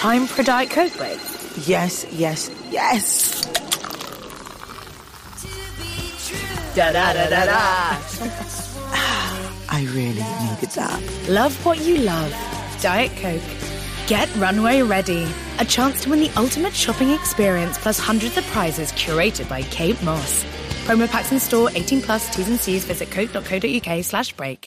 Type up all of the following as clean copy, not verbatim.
Time for a Diet Coke break. Yes, yes, yes. Da-da-da-da-da. I really needed that. Love what you love. Diet Coke. Get runway ready. A chance to win the ultimate shopping experience plus hundreds of prizes curated by Kate Moss. Promo packs in store, 18 plus, T's and C's. Visit coke.co.uk/break.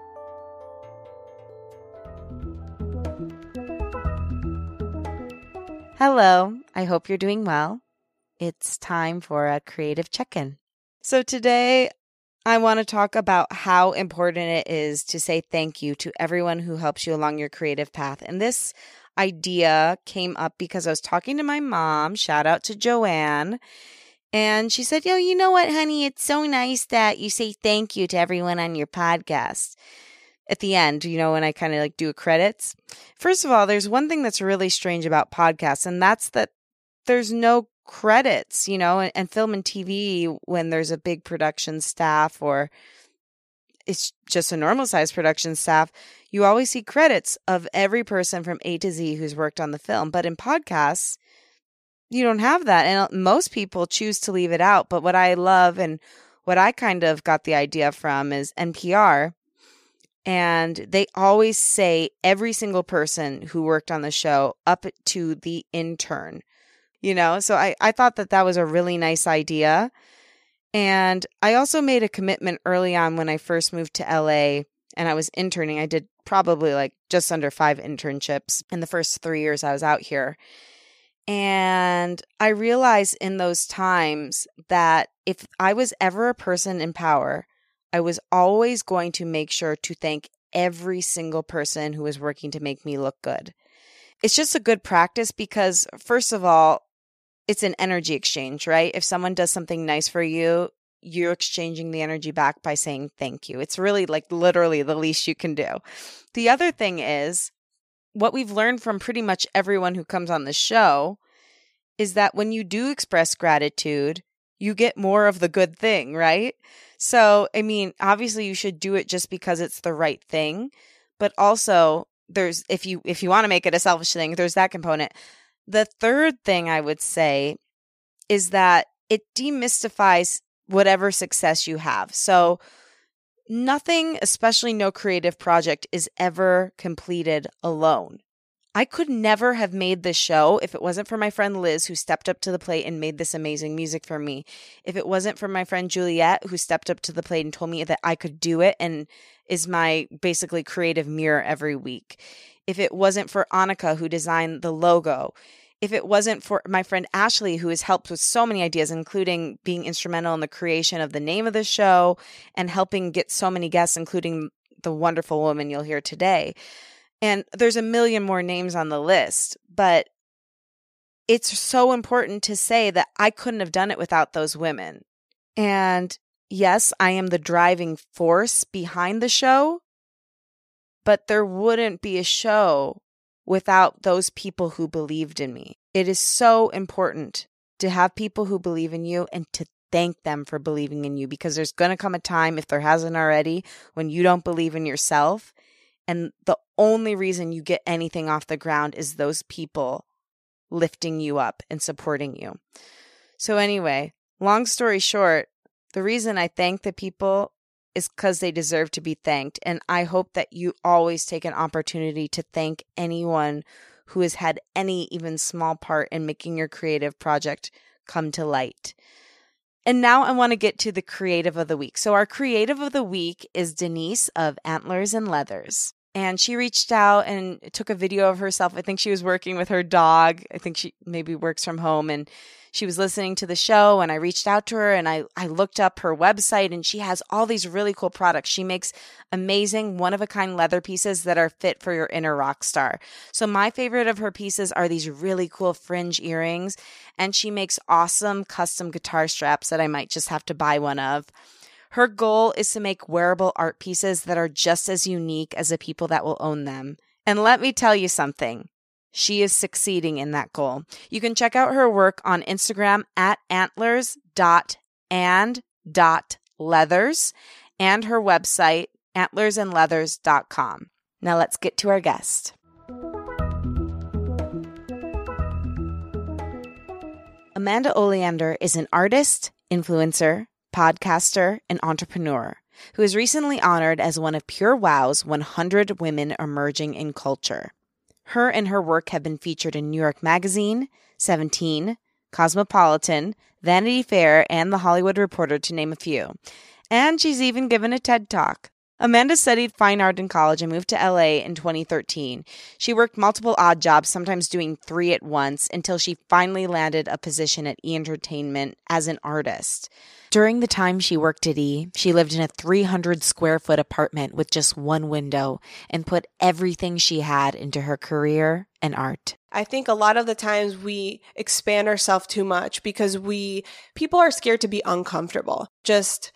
Hello, I hope you're doing well. It's time for a creative check-in. So today, I want to talk about how important it is to say thank you to everyone who helps you along your creative path. And this idea came up because I was talking to my mom, shout out to Joanne, and she said, yo, you know what, honey, it's so nice that you say thank you to everyone on your podcast. At the end, you know, when I kind of like do a credits. First of all, there's one thing that's really strange about podcasts, and that's that there's no credits, you know, and film and TV, when there's a big production staff or it's just a normal size production staff, you always see credits of every person from A to Z who's worked on the film. But in podcasts, you don't have that. And most people choose to leave it out. But what I love and what I kind of got the idea from is NPR. And they always say every single person who worked on the show up to the intern. You know, so I thought that that was a really nice idea. And I also made a commitment early on when I first moved to LA and I was interning. I did probably like just under 5 internships in the first 3 years I was out here. And I realized in those times that if I was ever a person in power, I was always going to make sure to thank every single person who was working to make me look good. It's just a good practice because, first of all, it's an energy exchange, right? If someone does something nice for you, you're exchanging the energy back by saying thank you. It's really like literally the least you can do. The other thing is what we've learned from pretty much everyone who comes on the show is that when you do express gratitude, you get more of the good thing, right? So, I mean, obviously you should do it just because it's the right thing, but also there's if you want to make it a selfish thing, there's that component. The third thing I would say is that it demystifies whatever success you have. So nothing, especially no creative project, is ever completed alone. I could never have made this show if it wasn't for my friend Liz, who stepped up to the plate and made this amazing music for me. If it wasn't for my friend Juliet, who stepped up to the plate and told me that I could do it and is my basically creative mirror every week. If it wasn't for Annika, who designed the logo. If it wasn't for my friend Ashley, who has helped with so many ideas, including being instrumental in the creation of the name of the show and helping get so many guests, including the wonderful woman you'll hear today. And there's a million more names on the list, but it's so important to say that I couldn't have done it without those women. And yes, I am the driving force behind the show, but there wouldn't be a show without those people who believed in me. It is so important to have people who believe in you and to thank them for believing in you, because there's going to come a time, if there hasn't already, when you don't believe in yourself. And the only reason you get anything off the ground is those people lifting you up and supporting you. So anyway, long story short, the reason I thank the people is because they deserve to be thanked. And I hope that you always take an opportunity to thank anyone who has had any even small part in making your creative project come to light. And now I want to get to the creative of the week. So our creative of the week is Denise of Antlers and Leathers. And she reached out and took a video of herself. I think she was working with her dog. I think she maybe works from home, and she was listening to the show, and I reached out to her, and I looked up her website, and she has all these really cool products. She makes amazing one-of-a-kind leather pieces that are fit for your inner rock star. So my favorite of her pieces are these really cool fringe earrings, and she makes awesome custom guitar straps that I might just have to buy one of. Her goal is to make wearable art pieces that are just as unique as the people that will own them. And let me tell you something, she is succeeding in that goal. You can check out her work on Instagram at antlers.and.leathers and her website, antlersandleathers.com. Now let's get to our guest. Amanda Oleander is an artist, influencer, podcaster, and entrepreneur who is recently honored as one of Pure Wow's 100 Women Emerging in Culture. Her and her work have been featured in New York Magazine, 17, Cosmopolitan, Vanity Fair, and The Hollywood Reporter, to name a few. And she's even given a TED Talk. Amanda studied fine art in college and moved to LA in 2013. She worked multiple odd jobs, sometimes doing 3 at once, until she finally landed a position at E! Entertainment as an artist. During the time she worked at E!, she lived in a 300-square-foot apartment with just one window and put everything she had into her career and art. I think a lot of the times we expand ourselves too much because people are scared to be uncomfortable. Just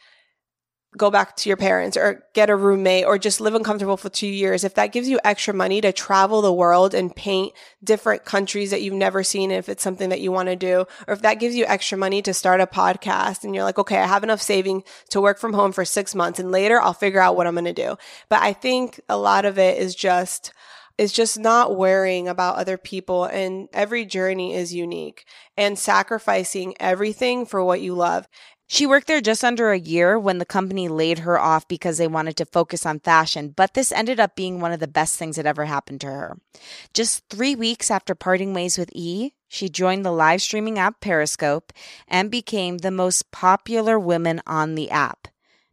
go back to your parents or get a roommate or just live uncomfortable for 2 years. If that gives you extra money to travel the world and paint different countries that you've never seen, if it's something that you want to do, or if that gives you extra money to start a podcast and you're like, okay, I have enough saving to work from home for 6 months and later I'll figure out what I'm going to do. But I think a lot of it is just not worrying about other people, and every journey is unique, and sacrificing everything for what you love. She worked there just under a year when the company laid her off because they wanted to focus on fashion, but this ended up being one of the best things that ever happened to her. Just 3 weeks after parting ways with E!, she joined the live streaming app Periscope and became the most popular woman on the app.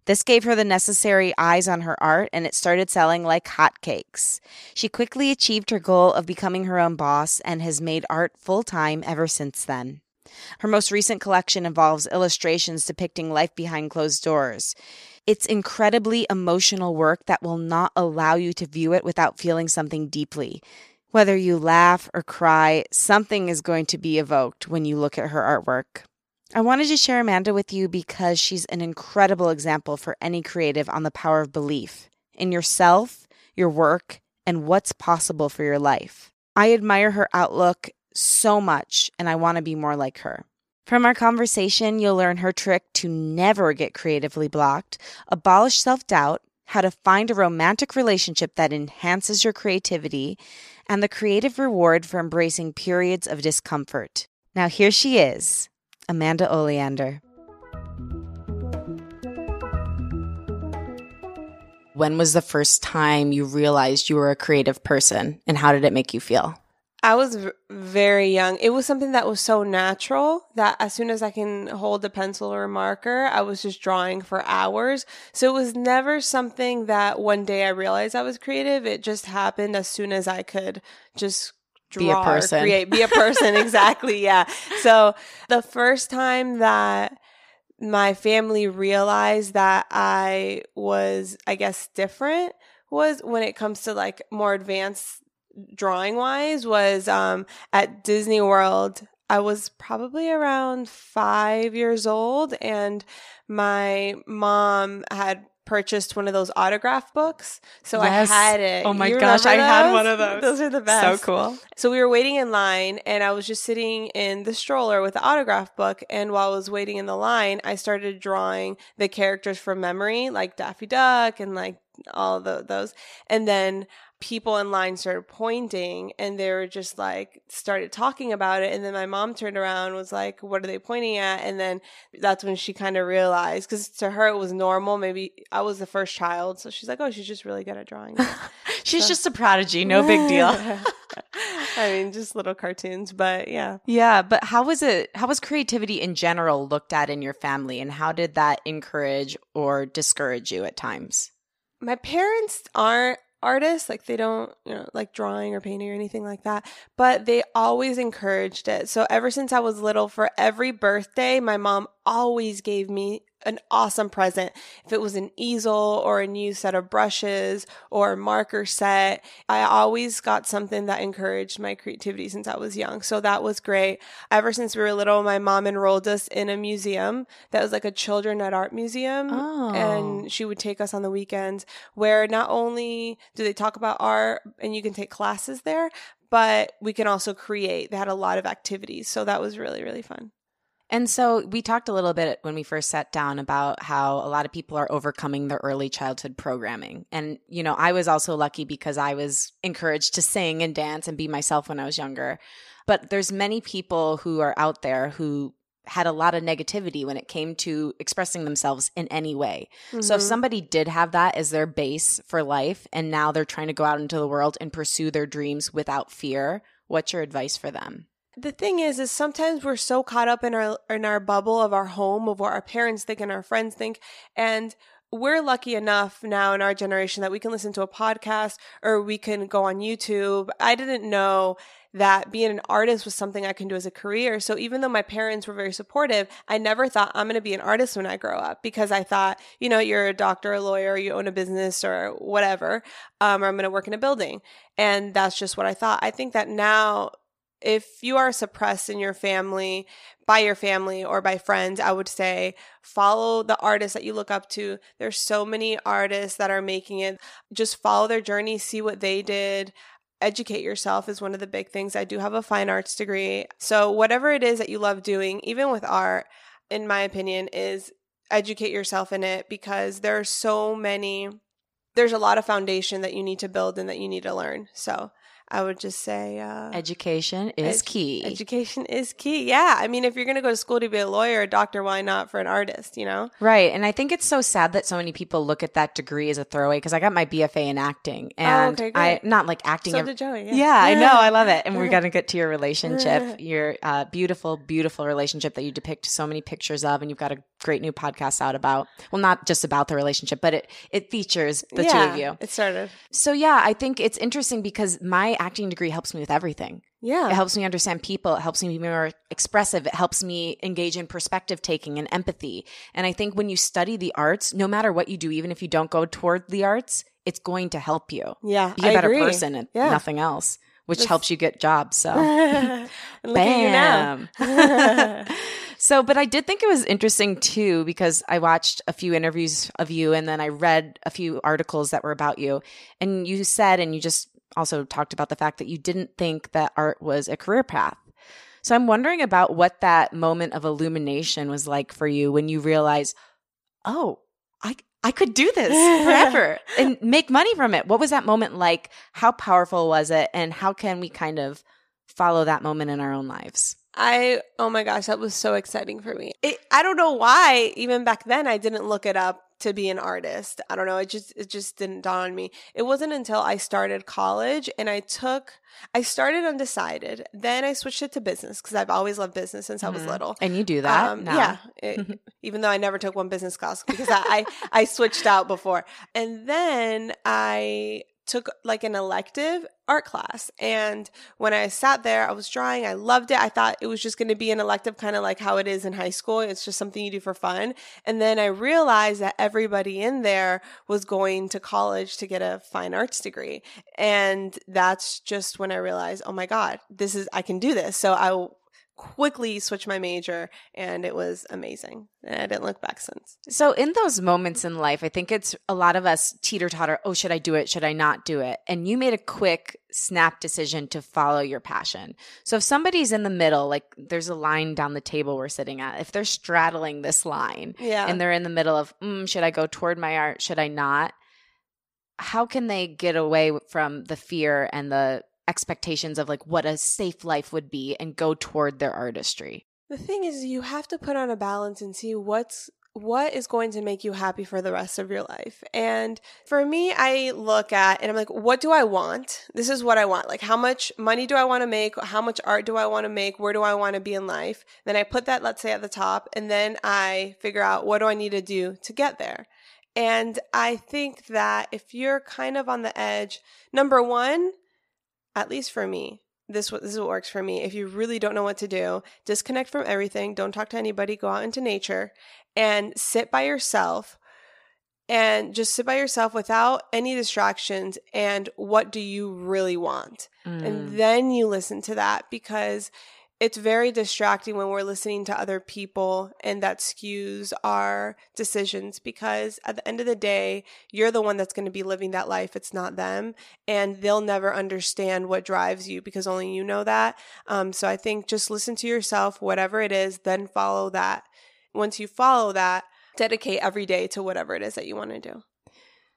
This gave her the necessary eyes on her art, and it started selling like hotcakes. She quickly achieved her goal of becoming her own boss and has made art full-time ever since then. Her most recent collection involves illustrations depicting life behind closed doors. It's incredibly emotional work that will not allow you to view it without feeling something deeply. Whether you laugh or cry, something is going to be evoked when you look at her artwork. I wanted to share Amanda with you because she's an incredible example for any creative on the power of belief in yourself, your work, and what's possible for your life. I admire her outlook so much, and I want to be more like her. From our conversation, you'll learn her trick to never get creatively blocked, abolish self-doubt, how to find a romantic relationship that enhances your creativity, and the creative reward for embracing periods of discomfort. Now here she is, Amanda Oleander. When was the first time you realized you were a creative person, and how did it make you feel? I was very young. It was something that was so natural that as soon as I can hold a pencil or a marker, I was just drawing for hours. So it was never something that one day I realized I was creative. It just happened as soon as I could just draw, be a person. Or create, be a person. Exactly. Yeah. So the first time that my family realized that I was, I guess, different was when it comes to like more advanced drawing wise was at Disney World. I was probably around 5 years old, and my mom had purchased one of those autograph books. So yes. I had it. Oh my gosh, I had one of those. Those are the best. So cool. So we were waiting in line, and I was just sitting in the stroller with the autograph book. And while I was waiting in the line, I started drawing the characters from memory, like Daffy Duck and like all those. And then people in line started pointing, and they were just like started talking about it. And then my mom turned around and was like, what are they pointing at? And then that's when she kind of realized, because to her it was normal. Maybe I was the first child, so she's like, oh, she's just really good at drawing. She's just a prodigy, no big deal. I mean, just little cartoons, but yeah. Yeah. But how was creativity in general looked at in your family, and how did that encourage or discourage you at times? My parents aren't artists, like they don't, you know, like drawing or painting or anything like that, but they always encouraged it. So ever since I was little, for every birthday, my mom always gave me an awesome present. If it was an easel or a new set of brushes or a marker set, I always got something that encouraged my creativity since I was young. So that was great. Ever since we were little, my mom enrolled us in a museum that was like a children at art museum. Oh. And she would take us on the weekends, where not only do they talk about art and you can take classes there, but we can also create. They had a lot of activities. So that was really, really fun. And so we talked a little bit when we first sat down about how a lot of people are overcoming their early childhood programming. And, you know, I was also lucky because I was encouraged to sing and dance and be myself when I was younger. But there's many people who are out there who had a lot of negativity when it came to expressing themselves in any way. Mm-hmm. So if somebody did have that as their base for life, and now they're trying to go out into the world and pursue their dreams without fear, what's your advice for them? The thing is sometimes we're so caught up in our bubble of our home, of what our parents think and our friends think. And we're lucky enough now in our generation that we can listen to a podcast or we can go on YouTube. I didn't know that being an artist was something I can do as a career. So even though my parents were very supportive, I never thought I'm going to be an artist when I grow up, because I thought, you know, you're a doctor, a lawyer, you own a business or whatever, or I'm going to work in a building. And that's just what I thought. I think that now, if you are suppressed in your family, by your family or by friends, I would say follow the artists that you look up to. There's so many artists that are making it. Just follow their journey, see what they did. Educate yourself is one of the big things. I do have a fine arts degree. So whatever it is that you love doing, even with art, in my opinion, is educate yourself in it, because there are so many, there's a lot of foundation that you need to build and that you need to learn. So I would just say education is key. Education is key. Yeah. I mean, if you're going to go to school to be a lawyer or a doctor, why not for an artist, you know? Right. And I think it's so sad that so many people look at that degree as a throwaway, because I got my BFA in acting. And oh, okay, I not like acting. So did Joey. Yeah. Yeah, I know. I love it. And we're going to get to your relationship, your beautiful, beautiful relationship that you depict so many pictures of. And you've got a great new podcast out about, well, not just about the relationship, but it features the two of you. It started. So yeah, I think it's interesting because my acting degree helps me with everything. Yeah. It helps me understand people. It helps me be more expressive. It helps me engage in perspective taking and empathy. And I think when you study the arts, no matter what you do, even if you don't go toward the arts, it's going to help you. Yeah. Be a better person and nothing else, which helps you get jobs. So bam. So, but I did think it was interesting too, because I watched a few interviews of you and then I read a few articles that were about you, and you said, and you just also talked about the fact that you didn't think that art was a career path. So I'm wondering about what that moment of illumination was like for you when you realized, oh, I could do this forever and make money from it. What was that moment like? How powerful was it? And how can we kind of follow that moment in our own lives? Oh my gosh, that was so exciting for me. I don't know why even back then I didn't look it up to be an artist. I don't know. It just didn't dawn on me. It wasn't until I started college and I started undecided. Then I switched it to business, because I've always loved business since I was little. And you do that now. Yeah. Even though I never took one business class, because I switched out before. And then I took like an elective art class. And when I sat there, I was drawing. I loved it. I thought it was just going to be an elective, kind of like how it is in high school. It's just something you do for fun. And then I realized that everybody in there was going to college to get a fine arts degree. And that's just when I realized, oh my God, I can do this. So I quickly switched my major, and it was amazing. And I didn't look back since. So in those moments in life, I think it's a lot of us teeter-totter, oh, should I do it? Should I not do it? And you made a quick snap decision to follow your passion. So if somebody's in the middle, like there's a line down the table we're sitting at, if they're straddling this line and they're in the middle of, should I go toward my art? Should I not? How can they get away from the fear and the expectations of like what a safe life would be and go toward their artistry? The thing is, you have to put on a balance and see what's what is going to make you happy for the rest of your life? And for me, I look at, and I'm like, what do I want? This is what I want. Like, how much money do I want to make? How much art do I want to make? Where do I want to be in life? Then I put that, let's say, at the top, and then I figure out what do I need to do to get there. And I think that if you're kind of on the edge, number one, at least for me, this is what works for me. If you really don't know what to do, disconnect from everything. Don't talk to anybody. Go out into nature and sit by yourself, and just sit by yourself without any distractions. And what do you really want? And then you listen to that, because it's very distracting when we're listening to other people, and that skews our decisions, because at the end of the day, you're the one that's going to be living that life. It's not them, and they'll never understand what drives you, because only you know that. So I think just listen to yourself, whatever it is, then follow that. Once you follow that, dedicate every day to whatever it is that you want to do.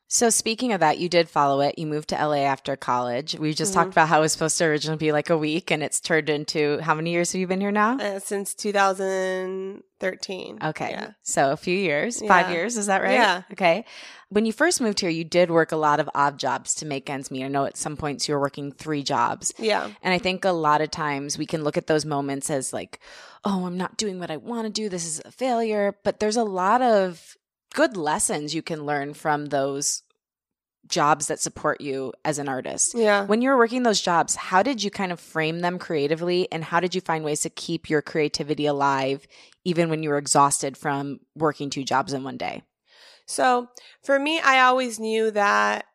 So speaking of that, you did follow it. You moved to LA after college. We just talked about how it was supposed to originally be like a week, and it's turned into, how many years have you been here now? Since 2013. Okay. Yeah. So a few years, 5 years, is that right? Yeah. Okay. When you first moved here, you did work a lot of odd jobs to make ends meet. I know at some points you were working 3 jobs. Yeah. And I think a lot of times we can look at those moments as like, oh, I'm not doing what I want to do. This is a failure. But there's a lot of good lessons you can learn from those jobs that support you as an artist. Yeah. When you were working those jobs, how did you kind of frame them creatively, and how did you find ways to keep your creativity alive even when you were exhausted from working 2 jobs in one day? So for me, I always knew that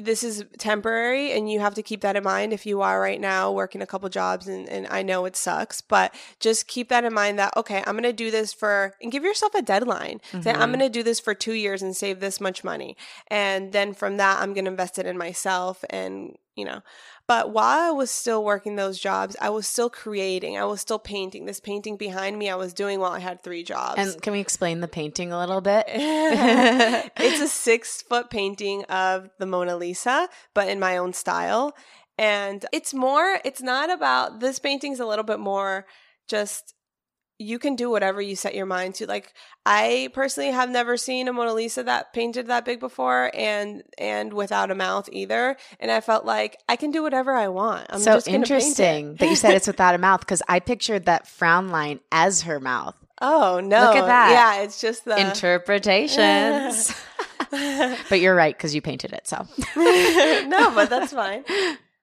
this is temporary, and you have to keep that in mind if you are right now working a couple jobs, and I know it sucks, but just keep that in mind that, okay, I'm going to do this for, and give yourself a deadline. Say, I'm going to do this for 2 years and save this much money. And then from that, I'm going to invest it in myself and, you know. But while I was still working those jobs, I was still creating. I was still painting. This painting behind me I was doing while I had 3 jobs. And can we explain the painting a little bit? It's a 6-foot painting of the Mona Lisa, but in my own style. And it's not about, this painting's a little bit more just, you can do whatever you set your mind to. Like, I personally have never seen a Mona Lisa that painted that big before, and without a mouth either. And I felt like I can do whatever I want. I'm so just gonna paint it. Interesting that you said it's without a mouth, because I pictured that frown line as her mouth. Oh, no. Look at that. Yeah, it's just the interpretations. But you're right, because you painted it, so. No, but that's fine.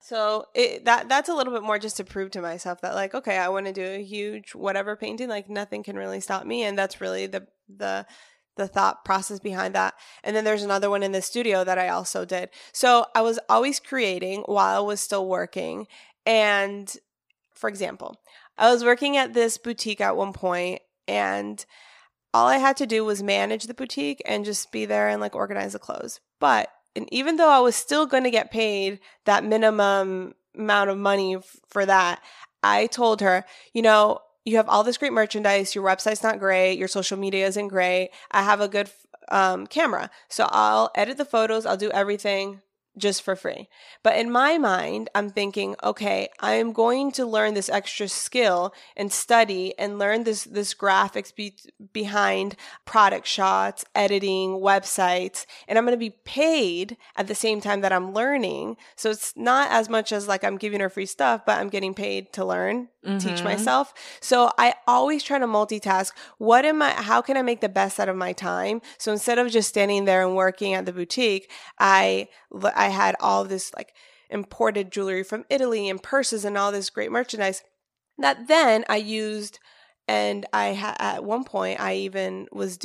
So that's a little bit more just to prove to myself that, like, okay, I want to do a huge whatever painting, like nothing can really stop me. And that's really the thought process behind that. And then there's another one in the studio that I also did. So I was always creating while I was still working. And for example, I was working at this boutique at one point, and all I had to do was manage the boutique and just be there and like organize the clothes. And even though I was still going to get paid that minimum amount of money for that, I told her, you know, you have all this great merchandise. Your website's not great. Your social media isn't great. I have a good camera. So I'll edit the photos. I'll do everything just for free. But in my mind, I'm thinking, okay, I'm going to learn this extra skill and study and learn this graphics behind product shots, editing, websites, and I'm going to be paid at the same time that I'm learning. So it's not as much as like I'm giving her free stuff, but I'm getting paid to learn, teach myself. So I always try to multitask. How can I make the best out of my time? So instead of just standing there and working at the boutique, I had all this like imported jewelry from Italy and purses and all this great merchandise that then I used. And at one point I was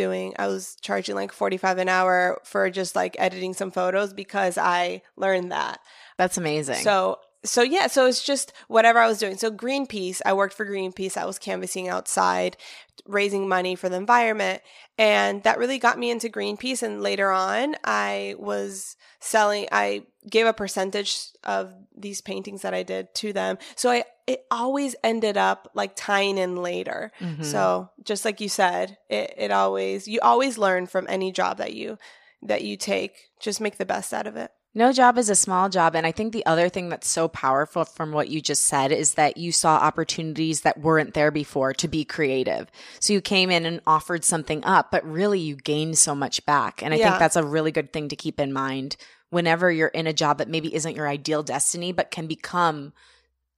charging like $45 an hour for just like editing some photos, because I learned that. That's amazing. So yeah, so it's just whatever I was doing. So Greenpeace, I worked for Greenpeace. I was canvassing outside, raising money for the environment. And that really got me into Greenpeace. And later on, I gave a percentage of these paintings that I did to them. So it always ended up like tying in later. So just like you said, you always learn from any job that you take. Just make the best out of it. No job is a small job. And I think the other thing that's so powerful from what you just said is that you saw opportunities that weren't there before to be creative. So you came in and offered something up, but really you gained so much back. And I think that's a really good thing to keep in mind whenever you're in a job that maybe isn't your ideal destiny, but can become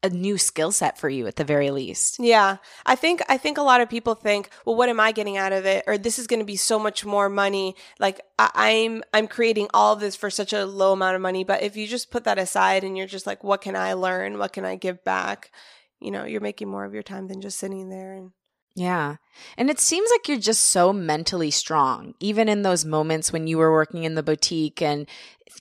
a new skill set for you at the very least. Yeah. I think a lot of people think, well, what am I getting out of it? Or this is going to be so much more money. Like I'm creating all of this for such a low amount of money. But if you just put that aside and you're just like, what can I learn? What can I give back? You know, you're making more of your time than just sitting there. Yeah. And it seems like you're just so mentally strong, even in those moments when you were working in the boutique. And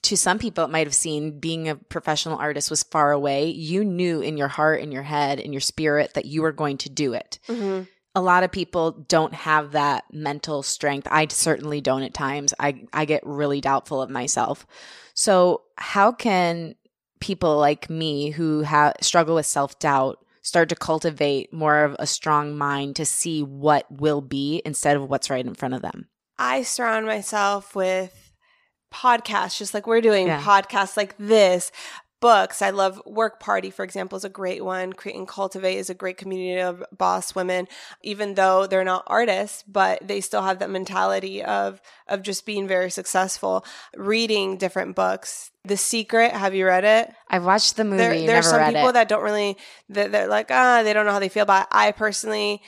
to some people, it might have seemed being a professional artist was far away. You knew in your heart, in your head, in your spirit that you were going to do it. Mm-hmm. A lot of people don't have that mental strength. I certainly don't at times. I get really doubtful of myself. So how can people like me who struggle with self-doubt start to cultivate more of a strong mind to see what will be instead of what's right in front of them? I surround myself with podcasts, just like we're doing, podcasts like this, books. I love Work Party, for example, is a great one. Create and Cultivate is a great community of boss women, even though they're not artists, but they still have that mentality of just being very successful, reading different books. The Secret, have you read it? I've watched the movie. There's some people that don't really, they're like, they don't know how they feel about it. I personally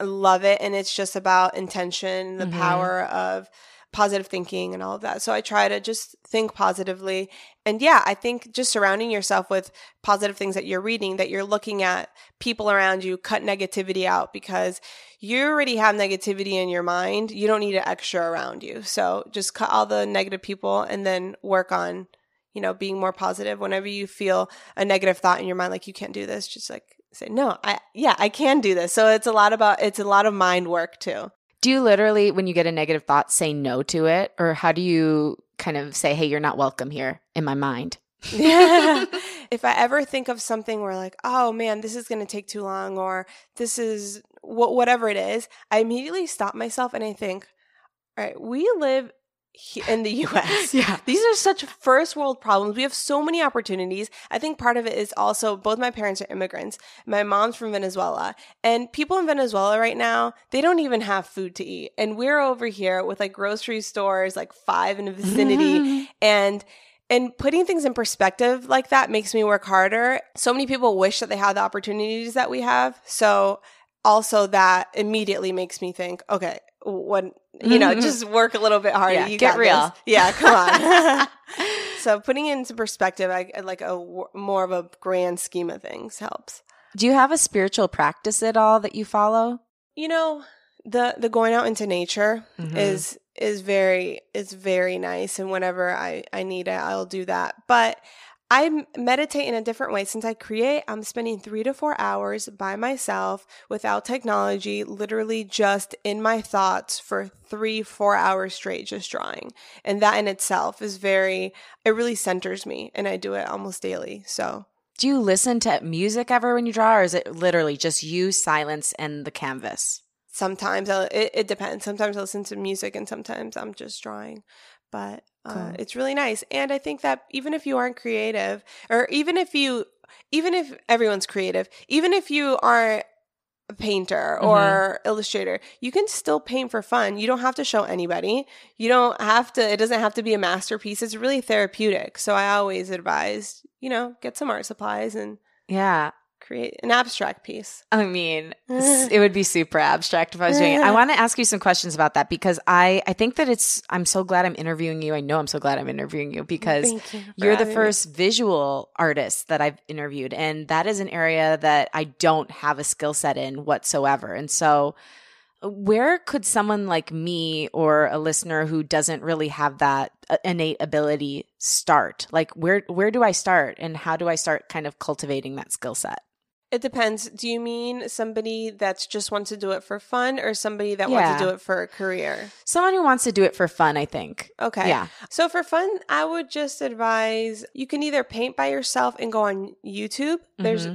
love it. And it's just about intention, the power of positive thinking and all of that. So I try to just think positively. And yeah, I think just surrounding yourself with positive things that you're reading, that you're looking at, people around you, cut negativity out because you already have negativity in your mind. You don't need an extra around you. So just cut all the negative people and then work on, you know, being more positive. Whenever you feel a negative thought in your mind, like you can't do this, just like say, no, I can do this. So it's a lot of mind work too. Do you literally, when you get a negative thought, say no to it? Or how do you kind of say, hey, you're not welcome here in my mind? Yeah. If I ever think of something where like, oh man, this is going to take too long or this is whatever it is, I immediately stop myself and I think, all right, we live in the US. Yeah. These are such first world problems. We have so many opportunities. I think part of it is also both my parents are immigrants. My mom's from Venezuela. And people in Venezuela right now, they don't even have food to eat. And we're over here with like grocery stores, like 5 in the vicinity. And putting things in perspective like that makes me work harder. So many people wish that they had the opportunities that we have. So also that immediately makes me think, okay, when you know, just work a little bit harder. Yeah, you get real. This. Yeah, come on. So putting it into perspective, more of a grand scheme of things helps. Do you have a spiritual practice at all that you follow? You know, the going out into nature is very nice, and whenever I need it, I'll do that. But I meditate in a different way. Since I create, I'm spending 3 to 4 hours by myself without technology, literally just in my thoughts for 3-4 hours straight, just drawing. And that in itself is it really centers me, and I do it almost daily. So do you listen to music ever when you draw, or is it literally just you, silence, and the canvas? Sometimes it depends. Sometimes I listen to music and sometimes I'm just drawing, but cool. It's really nice. And I think that even if you aren't creative, or even if everyone's creative, even if you aren't a painter or illustrator, you can still paint for fun. You don't have to show anybody. It doesn't have to be a masterpiece. It's really therapeutic. So I always advise, get some art supplies and create an abstract piece. I mean, it would be super abstract if I was doing it. I want to ask you some questions about that because I think that I'm so glad I'm interviewing you. I know I'm so glad I'm interviewing you because you're the first visual artist that I've interviewed. And that is an area that I don't have a skill set in whatsoever. And so where could someone like me or a listener who doesn't really have that innate ability start? Like where do I start and how do I start kind of cultivating that skill set? It depends. Do you mean somebody that just wants to do it for fun or somebody that wants to do it for a career? Someone who wants to do it for fun, I think. Okay. Yeah. So for fun, I would just advise you can either paint by yourself and go on YouTube. There's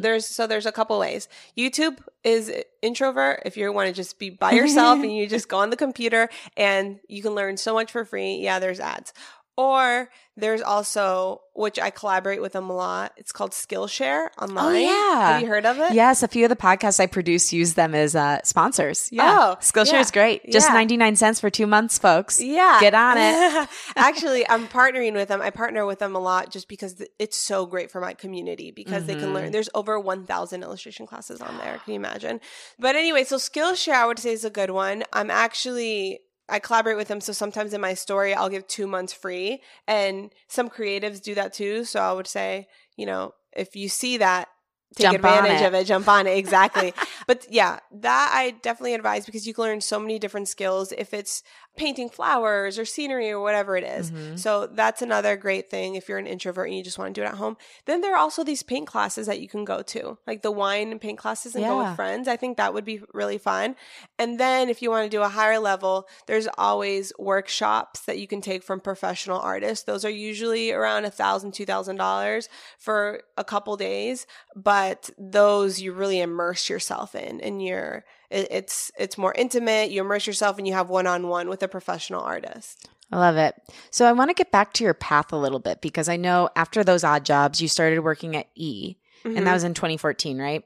a couple ways. YouTube is introvert. If you want to just be by yourself and you just go on the computer and you can learn so much for free. Yeah, there's ads. Or there's also, which I collaborate with them a lot, it's called Skillshare online. Oh, yeah. Have you heard of it? Yes. A few of the podcasts I produce use them as sponsors. Yeah. Oh, Skillshare is great. Just 99 cents for 2 months, folks. Yeah. Get on it. Actually, I'm partnering with them. I partner with them a lot just because it's so great for my community because they can learn. There's over 1,000 illustration classes on there. Can you imagine? But anyway, so Skillshare I would say is a good one. I'm actually... I collaborate with them. So sometimes in my story, I'll give 2 months free. And some creatives do that too. So I would say, you know, if you see that, take advantage of it. Jump on it. Exactly. But yeah, that I definitely advise because you can learn so many different skills if it's painting flowers or scenery or whatever it is. Mm-hmm. So that's another great thing if you're an introvert and you just want to do it at home. Then there are also these paint classes that you can go to, like the wine and paint classes and go with friends. I think that would be really fun. And then if you want to do a higher level, there's always workshops that you can take from professional artists. Those are usually around $1,000, $2,000 for a couple days. But those you really immerse yourself in and it's more intimate. You immerse yourself and you have one-on-one with a professional artist. I love it. So I want to get back to your path a little bit because I know after those odd jobs, you started working at E! And that was in 2014, right?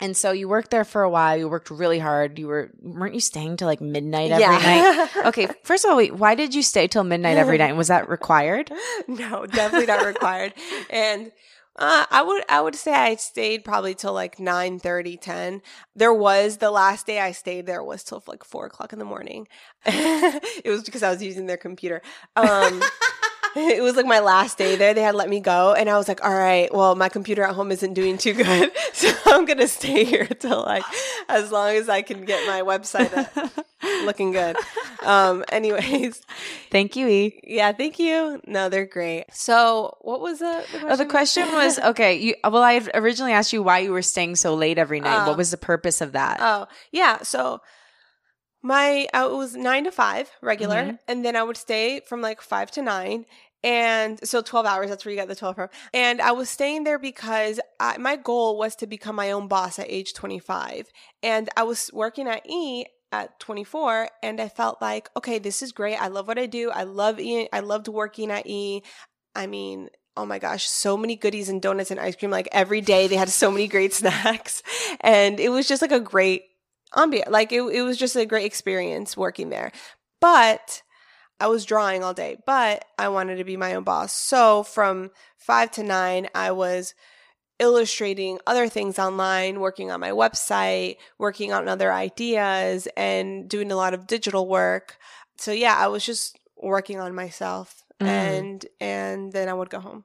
And so you worked there for a while. You worked really hard. Weren't you staying till like midnight every night? Okay. First of all, wait, why did you stay till midnight every night? And was that required? No, definitely not required. And I would say I stayed probably till like 9:30, 10. There was the last day I stayed there was till like 4 o'clock in the morning. It was because I was using their computer. It was like my last day there. They had let me go. And I was like, all right, well, my computer at home isn't doing too good. So I'm going to stay here till like as long as I can get my website up looking good. Anyways. Thank you, E. Yeah, thank you. No, they're great. So what was the question? Oh, the question was, okay, I had originally asked you why you were staying so late every night. What was the purpose of that? Oh, yeah. So it was 9 to 5 regular. And then I would stay from like 5 to 9. And so 12 hours, that's where you got the 12 from. And I was staying there because my goal was to become my own boss at age 25. And I was working at E! At 24, and I felt like, okay, this is great. I love what I do. I love E! I loved working at E! I mean, oh my gosh, so many goodies and donuts and ice cream. Like every day they had so many great snacks. And it was just like a great ambiance. Like it was just a great experience working there. But I was drawing all day, but I wanted to be my own boss. So from 5 to 9, I was illustrating other things online, working on my website, working on other ideas, and doing a lot of digital work. So yeah, I was just working on myself and then I would go home.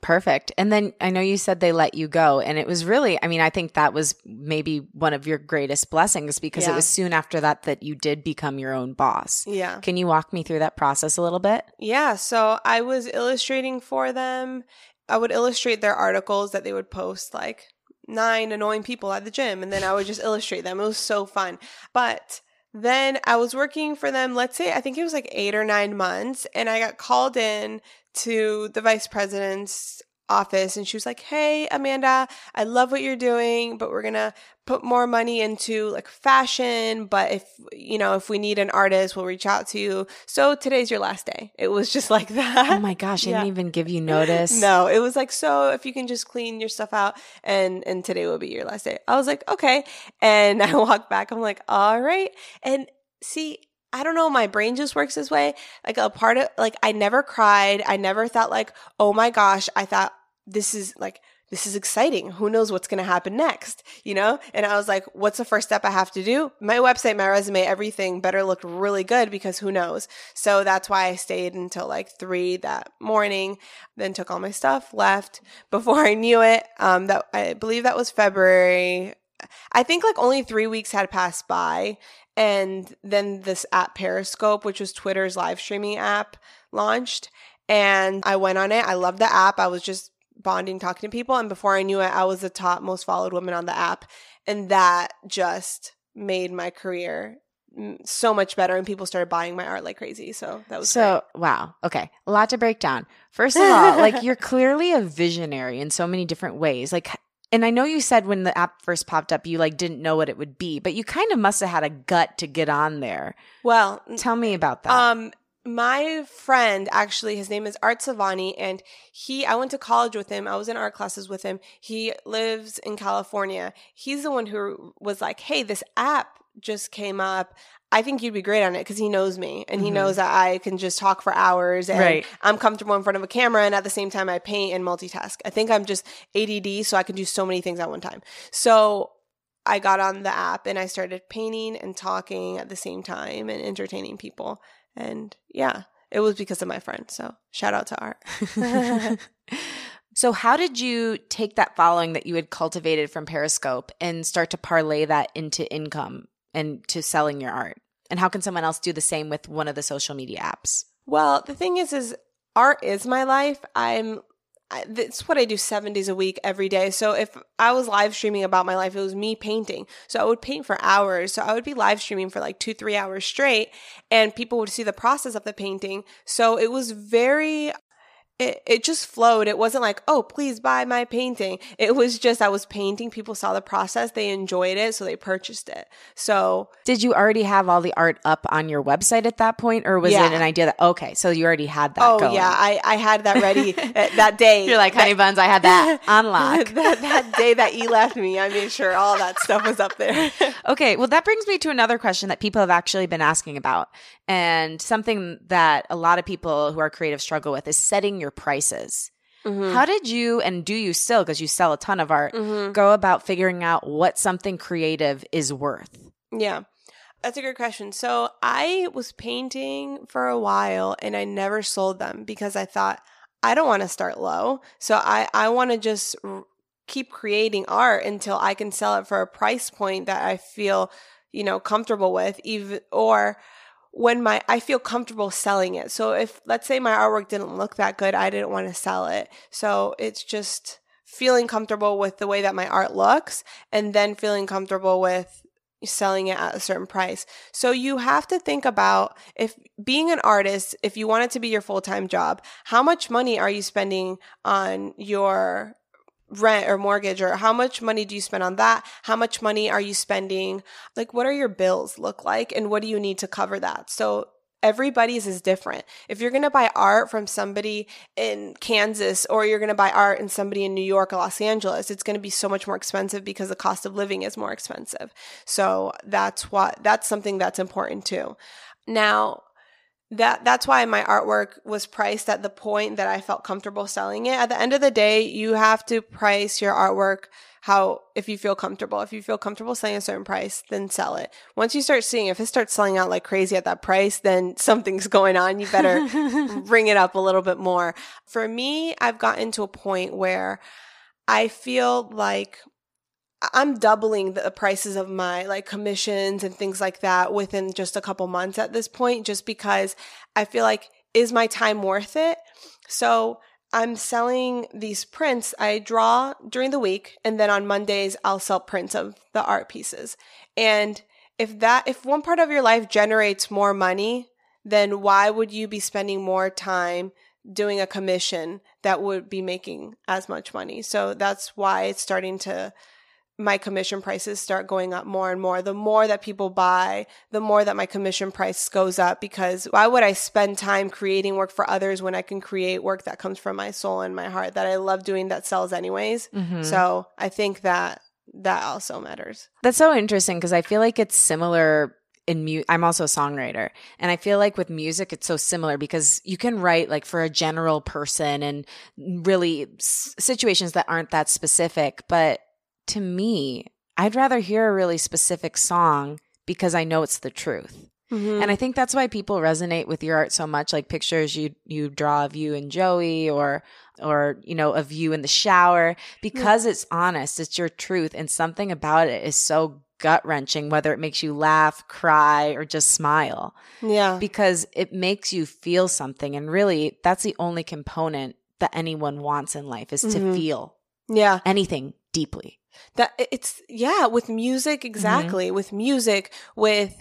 Perfect. And then I know you said they let you go, and it was really, I mean, I think that was maybe one of your greatest blessings because it was soon after that you did become your own boss. Yeah. Can you walk me through that process a little bit? Yeah. So I was illustrating for them. I would illustrate their articles that they would post, like 9 annoying people at the gym, and then I would just illustrate them. It was so fun. But then I was working for them, let's say, I think it was like 8 or 9 months, and I got called in to the vice president's office, and she was like, hey, Amanda, I love what you're doing, but we're going to put more money into like fashion. But if we need an artist, we'll reach out to you. So today's your last day. It was just like that. Oh my gosh. I didn't even give you notice. No, it was like, so if you can just clean your stuff out and today will be your last day. I was like, okay. And I walked back. I'm like, all right. And see, I don't know. My brain just works this way. Like a part of like, I never cried. I never thought like, oh my gosh, I thought, this is exciting. Who knows what's going to happen next, you know? And I was like, what's the first step I have to do? My website, my resume, everything better look really good because who knows? So that's why I stayed until like 3 that morning, then took all my stuff, left. Before I knew it, that I believe that was February. I think like only 3 weeks had passed by. And then this app Periscope, which was Twitter's live streaming app, launched. And I went on it. I loved the app. I was just bonding, talking to people. And before I knew it, I was the top most followed woman on the app. And that just made my career so much better. And people started buying my art like crazy. So that was great. Wow. Okay. A lot to break down. First of all, like you're clearly a visionary in so many different ways. Like, and I know you said when the app first popped up, you like didn't know what it would be, but you kind of must have had a gut to get on there. Well, tell me about that. My friend, actually, his name is Art Savani, and I went to college with him. I was in art classes with him. He lives in California. He's the one who was like, hey, this app just came up. I think you'd be great on it, because he knows me and he knows that I can just talk for hours and I'm comfortable in front of a camera, and at the same time I paint and multitask. I think I'm just ADD, so I can do so many things at one time. So I got on the app and I started painting and talking at the same time and entertaining people. And yeah, it was because of my friend. So shout out to Art. So how did you take that following that you had cultivated from Periscope and start to parlay that into income and to selling your art? And how can someone else do the same with one of the social media apps? Well, the thing is art is my life. It's what I do 7 days a week every day. So if I was live streaming about my life, it was me painting. So I would paint for hours. So I would be live streaming for like 2-3 hours straight, and people would see the process of the painting. So it was very, it just flowed. It wasn't like, oh, please buy my painting. It was just, I was painting. People saw the process. They enjoyed it. So they purchased it. So did you already have all the art up on your website at that point? Or was it an idea that, okay, so you already had that going? Oh yeah. I had that ready that day. You're like, honey buns, I had that on lock. that day that E left me, I made sure all that stuff was up there. Okay. Well, that brings me to another question that people have actually been asking about, and something that a lot of people who are creative struggle with is setting your prices. Mm-hmm. How did you, and do you still, because you sell a ton of art, go about figuring out what something creative is worth? Yeah, that's a good question. So I was painting for a while and I never sold them because I thought, I don't want to start low. So I want to just keep creating art until I can sell it for a price point that I feel, comfortable with, I feel comfortable selling it. So if, let's say my artwork didn't look that good, I didn't want to sell it. So it's just feeling comfortable with the way that my art looks, and then feeling comfortable with selling it at a certain price. So you have to think about, if being an artist, if you want it to be your full-time job, how much money are you spending on your rent or mortgage, or how much money do you spend on that? How much money are you spending? Like, what are your bills look like, and what do you need to cover that? So everybody's is different. If you're going to buy art from somebody in Kansas, or you're going to buy art in somebody in New York or Los Angeles, it's going to be so much more expensive because the cost of living is more expensive. So that's something that's important too. Now, that's why my artwork was priced at the point that I felt comfortable selling it. At the end of the day, you have to price your artwork if you feel comfortable. If you feel comfortable selling a certain price, then sell it. Once you start seeing, if it starts selling out like crazy at that price, then something's going on. You better bring it up a little bit more. For me, I've gotten to a point where I feel like I'm doubling the prices of my commissions and things like that within just a couple months at this point, just because I feel like, is my time worth it? So I'm selling these prints. I draw during the week, and then on Mondays I'll sell prints of the art pieces. And if one part of your life generates more money, then why would you be spending more time doing a commission that would be making as much money? So that's why it's starting to my commission prices start going up more and more. The more that people buy, the more that my commission price goes up, because why would I spend time creating work for others when I can create work that comes from my soul and my heart that I love doing, that sells anyways? Mm-hmm. So I think that also matters. That's so interesting, because I feel like it's similar in I'm also a songwriter, and I feel like with music, it's so similar, because you can write for a general person and really situations that aren't that specific, but to me, I'd rather hear a really specific song because I know it's the truth. Mm-hmm. And I think that's why people resonate with your art so much, like pictures you draw of you and Joey, or of you in the shower, because it's honest, it's your truth, and something about it is so gut-wrenching, whether it makes you laugh, cry, or just smile. Yeah. Because it makes you feel something, and really that's the only component that anyone wants in life is to feel anything deeply. With music, exactly. Mm-hmm. With music, with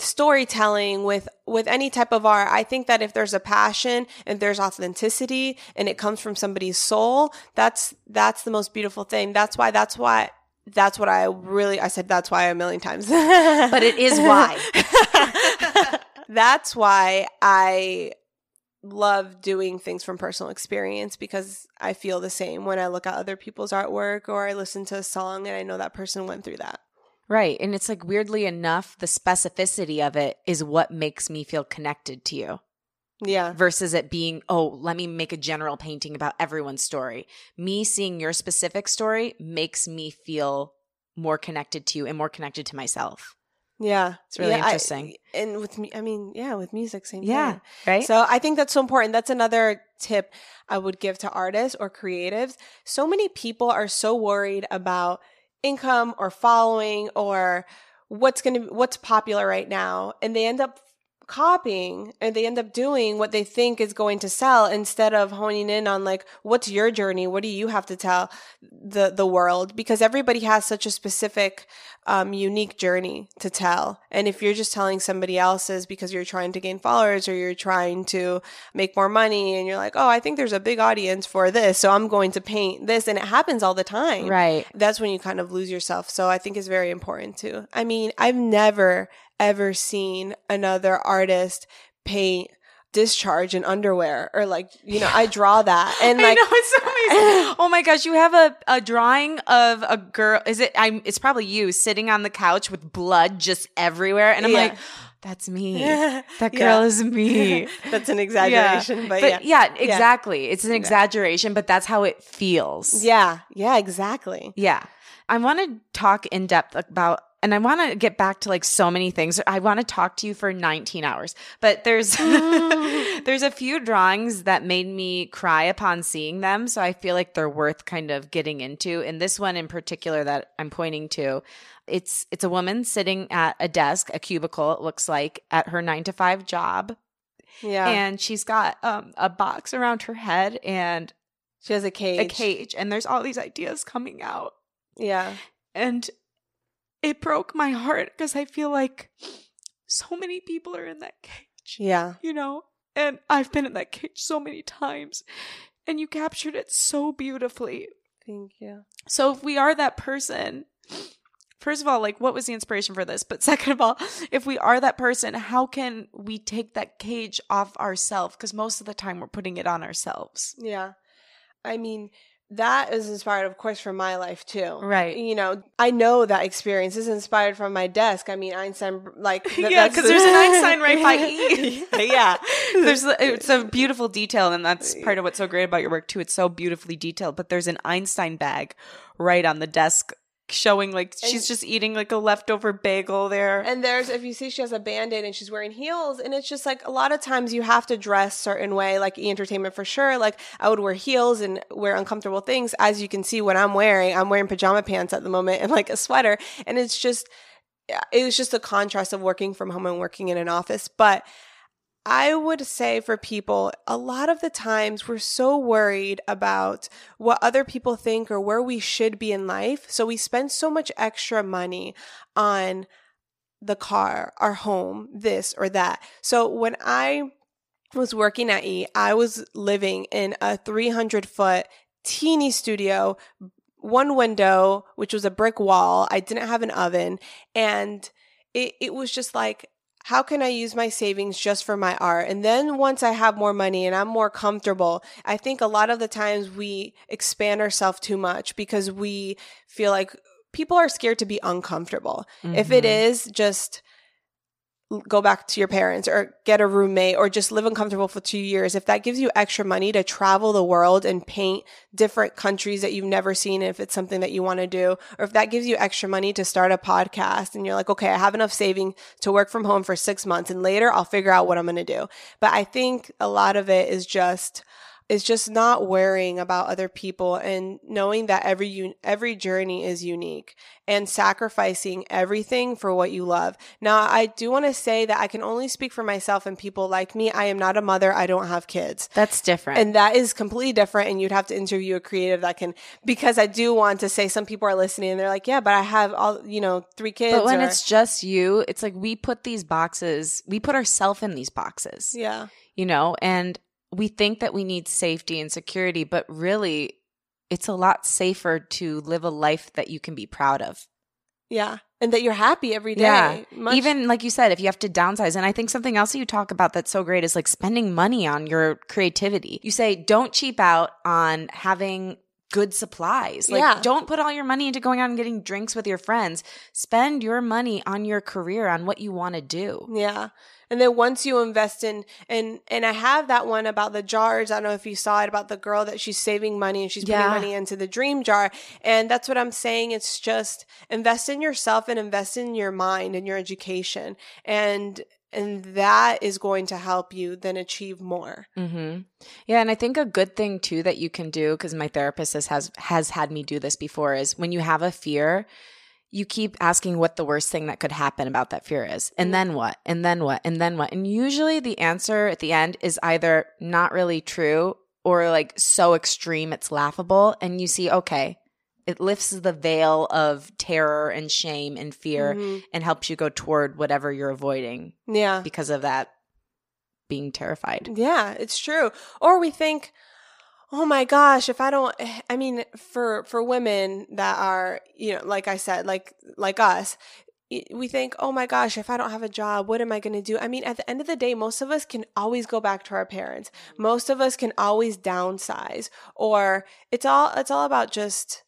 storytelling, with any type of art, I think that if there's a passion and there's authenticity and it comes from somebody's soul, that's the most beautiful thing. That's what I said that's why a million times. But it is why. that's why I love doing things from personal experience, because I feel the same when I look at other people's artwork or I listen to a song and I know that person went through that. Right. And it's like, weirdly enough, the specificity of it is what makes me feel connected to you. Yeah. Versus it being, oh, let me make a general painting about everyone's story. Me seeing your specific story makes me feel more connected to you and more connected to myself. Yeah. It's really interesting. And with me, with music, same thing. Yeah. Right. So I think that's so important. That's another tip I would give to artists or creatives. So many people are so worried about income or following or what's popular right now. And they end up copying and they end up doing what they think is going to sell instead of honing in on like, what's your journey? What do you have to tell the world? Because everybody has such a specific, unique journey to tell. And if you're just telling somebody else's because you're trying to gain followers or you're trying to make more money and you're like, oh, I think there's a big audience for this, so I'm going to paint this. And it happens all the time. Right. That's when you kind of lose yourself. So I think it's very important too. I mean, I've never ever seen another artist paint discharge in underwear or like, you know, I draw that. And like, I know, it's so amazing. Oh my gosh. You have a drawing of a girl. It's probably you sitting on the couch with blood just everywhere. And I'm like, that's me. That girl is me. That's an exaggeration. Yeah. But exactly. Yeah. It's an exaggeration, but that's how it feels. Yeah. Yeah, exactly. Yeah. I want to talk in depth about, and I want to get back to like so many things. I want to talk to you for 19 hours, but there's there's a few drawings that made me cry upon seeing them. So I feel like they're worth kind of getting into. And this one in particular that I'm pointing to, it's a woman sitting at a desk, a cubicle, it looks like, at her 9-to-5 job. Yeah. And she's got a box around her head and she has a cage and there's all these ideas coming out. Yeah. And it broke my heart because I feel like so many people are in that cage. Yeah. You know, and I've been in that cage so many times and you captured it so beautifully. Thank you. So if we are that person, first of all, like, what was the inspiration for this? But second of all, if we are that person, how can we take that cage off ourselves? Because most of the time we're putting it on ourselves. Yeah. I mean, that is inspired, of course, from my life, too. Right. You know, I know that experience is inspired from my desk. I mean, Einstein, like... yeah, because there's an Einstein right by E! Yeah. It's a beautiful detail, and that's part of what's so great about your work, too. It's so beautifully detailed, but there's an Einstein bag right on the desk showing, like, she's just eating, like, a leftover bagel there. And there's, if you see, she has a Band-Aid and she's wearing heels, and it's just, like, a lot of times you have to dress certain way, like E! Entertainment for sure. Like, I would wear heels and wear uncomfortable things. As you can see what I'm wearing pajama pants at the moment and, like, a sweater. And it's just, it was just a contrast of working from home and working in an office. But I would say for people, a lot of the times we're so worried about what other people think or where we should be in life. So we spend so much extra money on the car, our home, this or that. So when I was working at E!, I was living in a 300-foot teeny studio, one window, which was a brick wall. I didn't have an oven. And it was just like, how can I use my savings just for my art? And then once I have more money and I'm more comfortable, I think a lot of the times we expand ourselves too much because we feel like people are scared to be uncomfortable. Mm-hmm. If it is, just go back to your parents or get a roommate or just live uncomfortable for 2 years. If that gives you extra money to travel the world and paint different countries that you've never seen, if it's something that you want to do, or if that gives you extra money to start a podcast and you're like, okay, I have enough saving to work from home for 6 months and later I'll figure out what I'm going to do. But I think a lot of it is just not worrying about other people and knowing that every journey is unique and sacrificing everything for what you love. Now, I do want to say that I can only speak for myself and people like me. I am not a mother. I don't have kids. That's different. And that is completely different. And you'd have to interview a creative that can, because I do want to say some people are listening and they're like, yeah, but I have all, you know, 3 kids. But when it's just you, it's like we put ourselves in these boxes. Yeah. You know, and we think that we need safety and security, but really it's a lot safer to live a life that you can be proud of. Yeah. And that you're happy every day. Yeah. Even like you said, if you have to downsize. And I think something else that you talk about that's so great is like spending money on your creativity. You say don't cheap out on having good supplies. Like don't put all your money into going out and getting drinks with your friends. Spend your money on your career, on what you want to do. Yeah. And then once you invest in, and I have that one about the jars. I don't know if you saw it about the girl that she's saving money and she's putting money into the dream jar. And that's what I'm saying. It's just invest in yourself and invest in your mind and your education. And that is going to help you then achieve more. Mm-hmm. Yeah. And I think a good thing too that you can do, because my therapist has had me do this before, is when you have a fear, you keep asking what the worst thing that could happen about that fear is. And then what? And then what? And then what? And usually the answer at the end is either not really true or like so extreme it's laughable. And you see, okay, it lifts the veil of terror and shame and fear and helps you go toward whatever you're avoiding. Yeah. Because of that being terrified. Yeah, it's true. Or we think, oh my gosh, if I don't, I mean, for women that are, you know, like I said, like us, we think, oh my gosh, if I don't have a job, what am I going to do? I mean, at the end of the day, most of us can always go back to our parents. Most of us can always downsize, or it's all about just.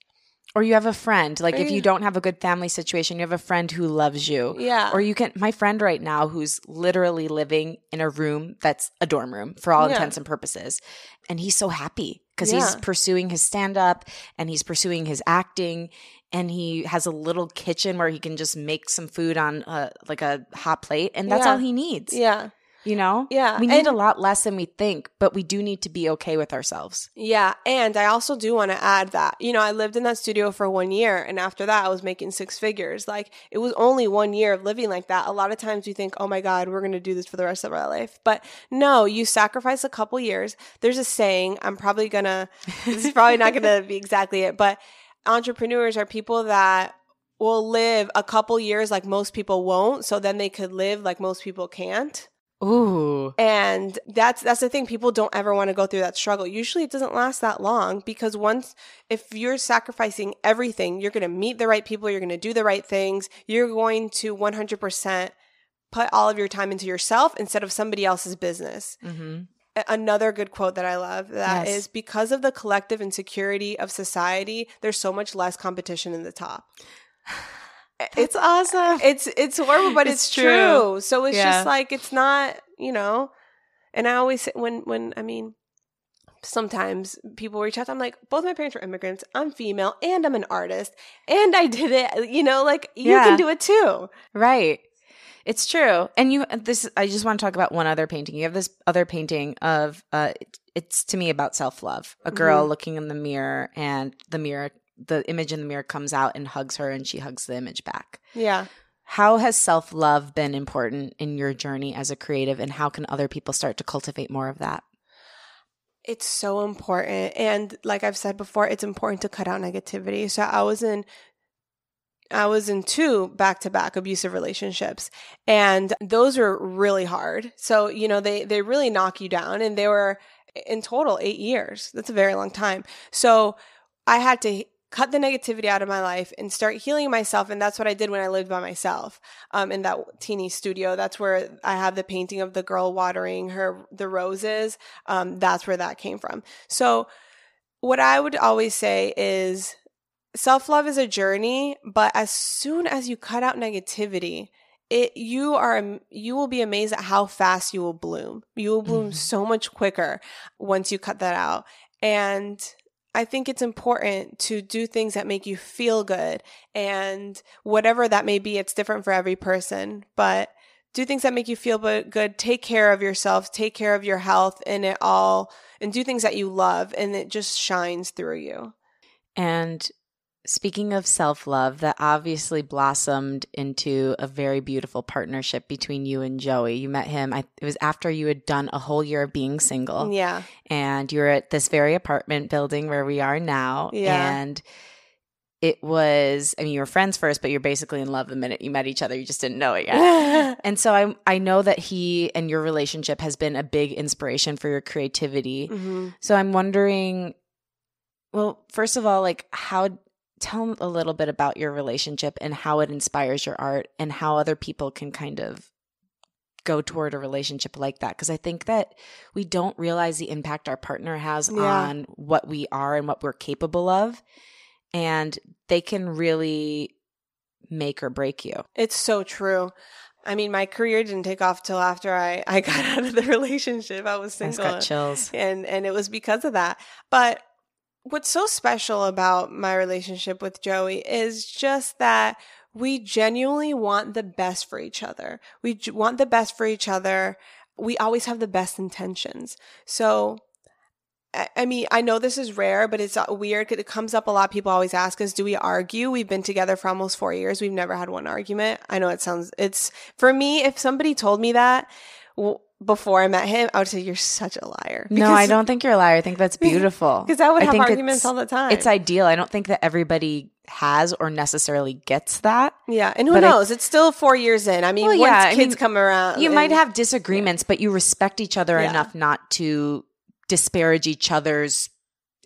Or you have a friend, like if you don't have a good family situation, you have a friend who loves you. Yeah. Or you can, my friend right now who's literally living in a room that's a dorm room for all intents and purposes. And he's so happy because he's pursuing his stand-up and he's pursuing his acting. And he has a little kitchen where he can just make some food on like a hot plate. And that's all he needs. Yeah. You know? Yeah. We need a lot less than we think, but we do need to be okay with ourselves. Yeah. And I also do want to add that, you know, I lived in that studio for 1 year. And after that, I was making six figures. Like, it was only 1 year of living like that. A lot of times you think, oh my God, we're going to do this for the rest of our life. But no, you sacrifice a couple years. There's a saying, this is probably not going to be exactly it, but entrepreneurs are people that will live a couple years like most people won't. So then they could live like most people can't. Ooh. And that's the thing. People don't ever want to go through that struggle. Usually it doesn't last that long, because if you're sacrificing everything, you're going to meet the right people, you're going to do the right things, you're going to 100% put all of your time into yourself instead of somebody else's business. Mm-hmm. Another good quote that I love that is, because of the collective insecurity of society, there's so much less competition in the top. It's awesome. It's horrible, but it's true. So it's just like, it's not, you know, and I always say when I mean, sometimes people reach out, I'm like, both my parents were immigrants, I'm female, and I'm an artist, and I did it, you know, like you can do it too. Right. It's true. And I just want to talk about one other painting. You have this other painting of, it's to me about self-love, a girl looking in the mirror, and the image in the mirror comes out and hugs her, and she hugs the image back. Yeah. How has self-love been important in your journey as a creative, and how can other people start to cultivate more of that? It's so important. And like I've said before, it's important to cut out negativity. So I was in two back-to-back abusive relationships, and those were really hard. So, you know, they really knock you down, and they were in total 8 years. That's a very long time. So I had to cut the negativity out of my life and start healing myself. And that's what I did when I lived by myself in that teeny studio. That's where I have the painting of the girl watering the roses. That's where that came from. So what I would always say is, self-love is a journey, but as soon as you cut out negativity, you will be amazed at how fast you will bloom. You will bloom so much quicker once you cut that out. And I think it's important to do things that make you feel good, and whatever that may be, it's different for every person, but do things that make you feel good, take care of yourself, take care of your health and it all, and do things that you love, and it just shines through you. And speaking of self-love, that obviously blossomed into a very beautiful partnership between you and Joey. You met him. It was after you had done a whole year of being single. Yeah. And you were at this very apartment building where we are now. Yeah. And it was – I mean, you were friends first, but you're basically in love the minute you met each other. You just didn't know it yet. And so I know that he and your relationship has been a big inspiration for your creativity. Mm-hmm. So I'm wondering – well, first of all, like, how – tell a little bit about your relationship and how it inspires your art and how other people can kind of go toward a relationship like that. Because I think that we don't realize the impact our partner has on what we are and what we're capable of. And they can really make or break you. It's so true. I mean, my career didn't take off till after I got out of the relationship. I was single. I got chills. And it was because of that. But what's so special about my relationship with Joey is just that we genuinely want the best for each other. We want the best for each other. We always have the best intentions. So, I mean, I know this is rare, but it's weird. It comes up a lot. People always ask us, do we argue? We've been together for almost 4 years. We've never had one argument. I know it sounds, it's, for me, if somebody told me that before I met him, I would say, you're such a liar. Because, no, I don't think you're a liar. I think that's beautiful. Because I would have arguments all the time. It's ideal. I don't think that everybody has or necessarily gets that. Yeah. And who knows? It's still 4 years in. I mean, well, once kids come around. You might have disagreements, but you respect each other enough not to disparage each other's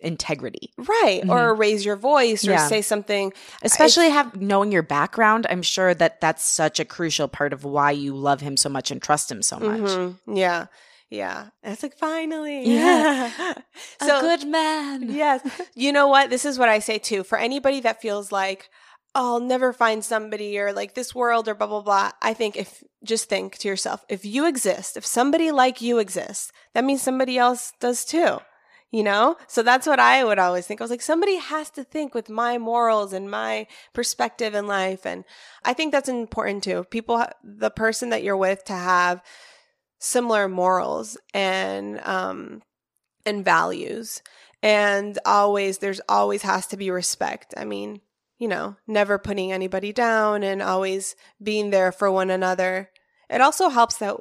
integrity. Right. Mm-hmm. Or raise your voice or say something. Especially knowing your background. I'm sure that that's such a crucial part of why you love him so much and trust him so much. Mm-hmm. Yeah. Yeah. It's like, finally. Yeah. A good man. Yes. You know what? This is what I say too. For anybody that feels like, oh, I'll never find somebody or like this world or blah, blah, blah. I think just think to yourself, if you exist, if somebody like you exists, that means somebody else does too. You know? So that's what I would always think. I was like, somebody has to think with my morals and my perspective in life. And I think that's important too. People, the person that you're with to have similar morals and values. And there's always has to be respect. I mean, you know, never putting anybody down and always being there for one another. It also helps that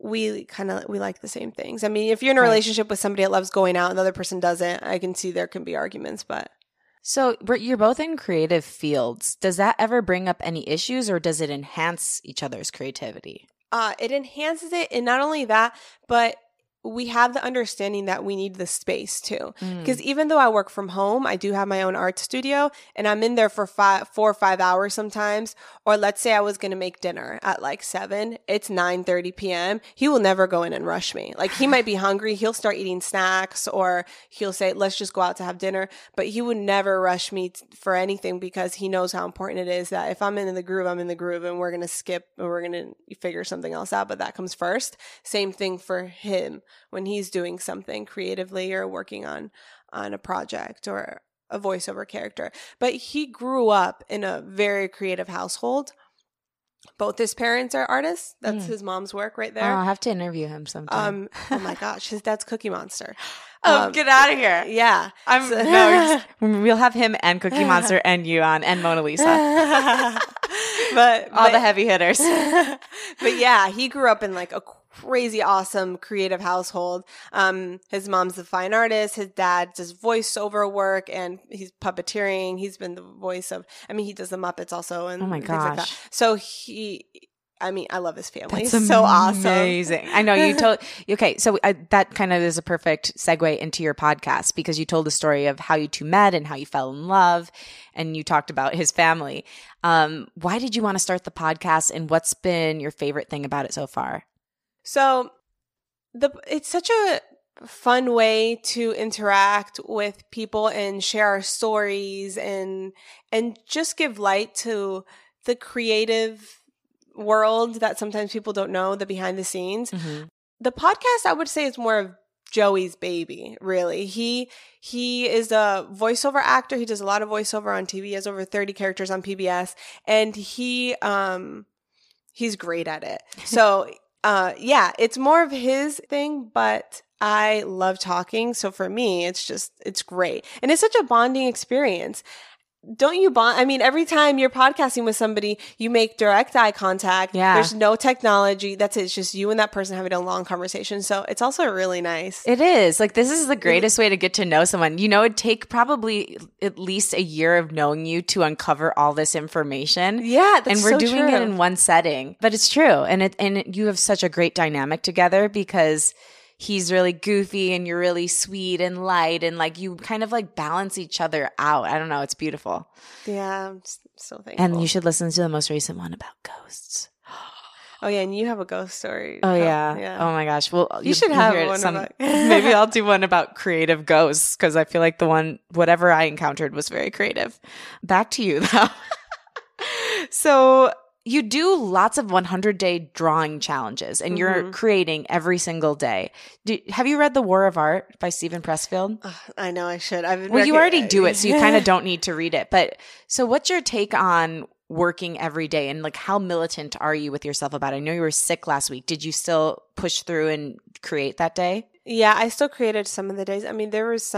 we like the same things. I mean, if you're in a relationship with somebody that loves going out and the other person doesn't, I can see there can be arguments, but. So you're both in creative fields. Does that ever bring up any issues or does it enhance each other's creativity? It enhances it. And not only that, but we have the understanding that we need the space too. Because even though I work from home, I do have my own art studio and I'm in there for 4 or 5 hours sometimes. Or let's say I was going to make dinner at like 7, it's 9:30 p.m. He will never go in and rush me. Like he might be hungry. He'll start eating snacks or he'll say, let's just go out to have dinner. But he would never rush me for anything because he knows how important it is that if I'm in the groove, I'm in the groove and we're going to skip and we're going to figure something else out. But that comes first. Same thing for him. When he's doing something creatively or working on a project or a voiceover character. But he grew up in a very creative household. Both his parents are artists. That's his mom's work right there. Oh, I'll have to interview him sometime. Oh my gosh, his dad's Cookie Monster. Oh, get out of here. Yeah. We'll have him and Cookie Monster and you on and Mona Lisa. But all the heavy hitters. But yeah, he grew up in like a crazy awesome creative household. His mom's a fine artist. His dad does voiceover work and he's puppeteering. He's been the voice of, I mean, he does the Muppets also and things like that. So I love his family. It's so awesome. Amazing. I know you told. Okay, so that kind of is a perfect segue into your podcast because you told the story of how you two met and how you fell in love, and you talked about his family. Why did you want to start the podcast, and what's been your favorite thing about it so far? So, it's such a fun way to interact with people and share our stories and just give light to the creative world that sometimes people don't know, the behind the scenes. Mm-hmm. The podcast, I would say, is more of Joey's baby, really. He is a voiceover actor. He does a lot of voiceover on TV. He has over 30 characters on PBS, and he's great at it. So it's more of his thing, but I love talking. So for me, it's great. And it's such a bonding experience. Don't you bond? I mean, every time you're podcasting with somebody, you make direct eye contact. Yeah. There's no technology. That's it. It's just you and that person having a long conversation. So it's also really nice. It is. Like, this is the greatest way to get to know someone. You know, it'd take probably at least a year of knowing you to uncover all this information. Yeah, that's so true. And we're doing it in one setting. But it's true. And you have such a great dynamic together because he's really goofy and you're really sweet and light, and like you kind of like balance each other out. I don't know. It's beautiful. Yeah. I'm so thankful. And you should listen to the most recent one about ghosts. Oh, yeah. And you have a ghost story. Oh, yeah. Oh, my gosh. Well, you should have one. Maybe I'll do one about creative ghosts, because I feel like the one, whatever I encountered was very creative. Back to you, though. So you do lots of 100-day drawing challenges, and you're creating every single day. Have you read The War of Art by Stephen Pressfield? I know I should. Well, you already do it, so you kind of don't need to read it. But so what's your take on working every day, and like how militant are you with yourself about it? I know you were sick last week. Did you still push through and create that day? Yeah, I still created some of the days. I mean, there was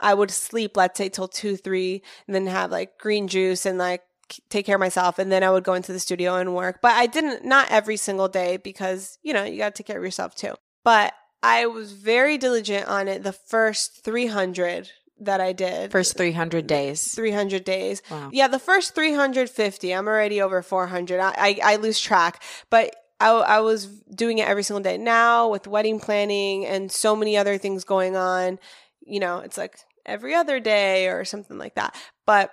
I would sleep, let's say, till 2-3, and then have like green juice and like take care of myself, and then I would go into the studio and work. But I didn't, not every single day, because you know, you got to take care of yourself too. But I was very diligent on it the first 300 that I did. First 300 days. 300 days. Wow. Yeah, the first 350. I'm already over 400. I lose track. But I was doing it every single day. Now with wedding planning and so many other things going on, you know, it's like every other day or something like that. But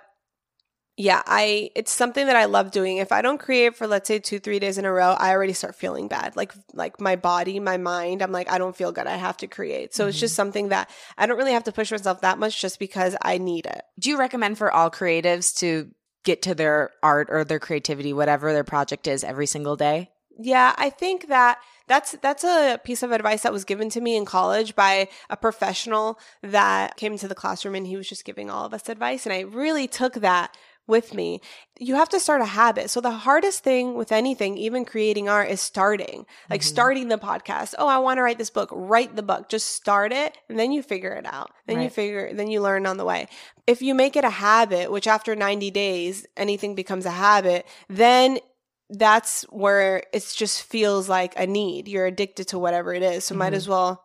yeah, it's something that I love doing. If I don't create for, let's say, 2-3 days in a row, I already start feeling bad. Like my body, my mind, I'm like, I don't feel good. I have to create. So it's just something that I don't really have to push myself that much, just because I need it. Do you recommend for all creatives to get to their art or their creativity, whatever their project is, every single day? Yeah, I think that that's a piece of advice that was given to me in college by a professional that came into the classroom, and he was just giving all of us advice. And I really took that with me. You have to start a habit. So the hardest thing with anything, even creating art, is starting. Like starting the podcast. Oh, I want to write this book. Write the book. Just start it, and then you figure it out. Then you learn on the way. If you make it a habit, which after 90 days, anything becomes a habit, then that's where it just feels like a need. You're addicted to whatever it is. So might as well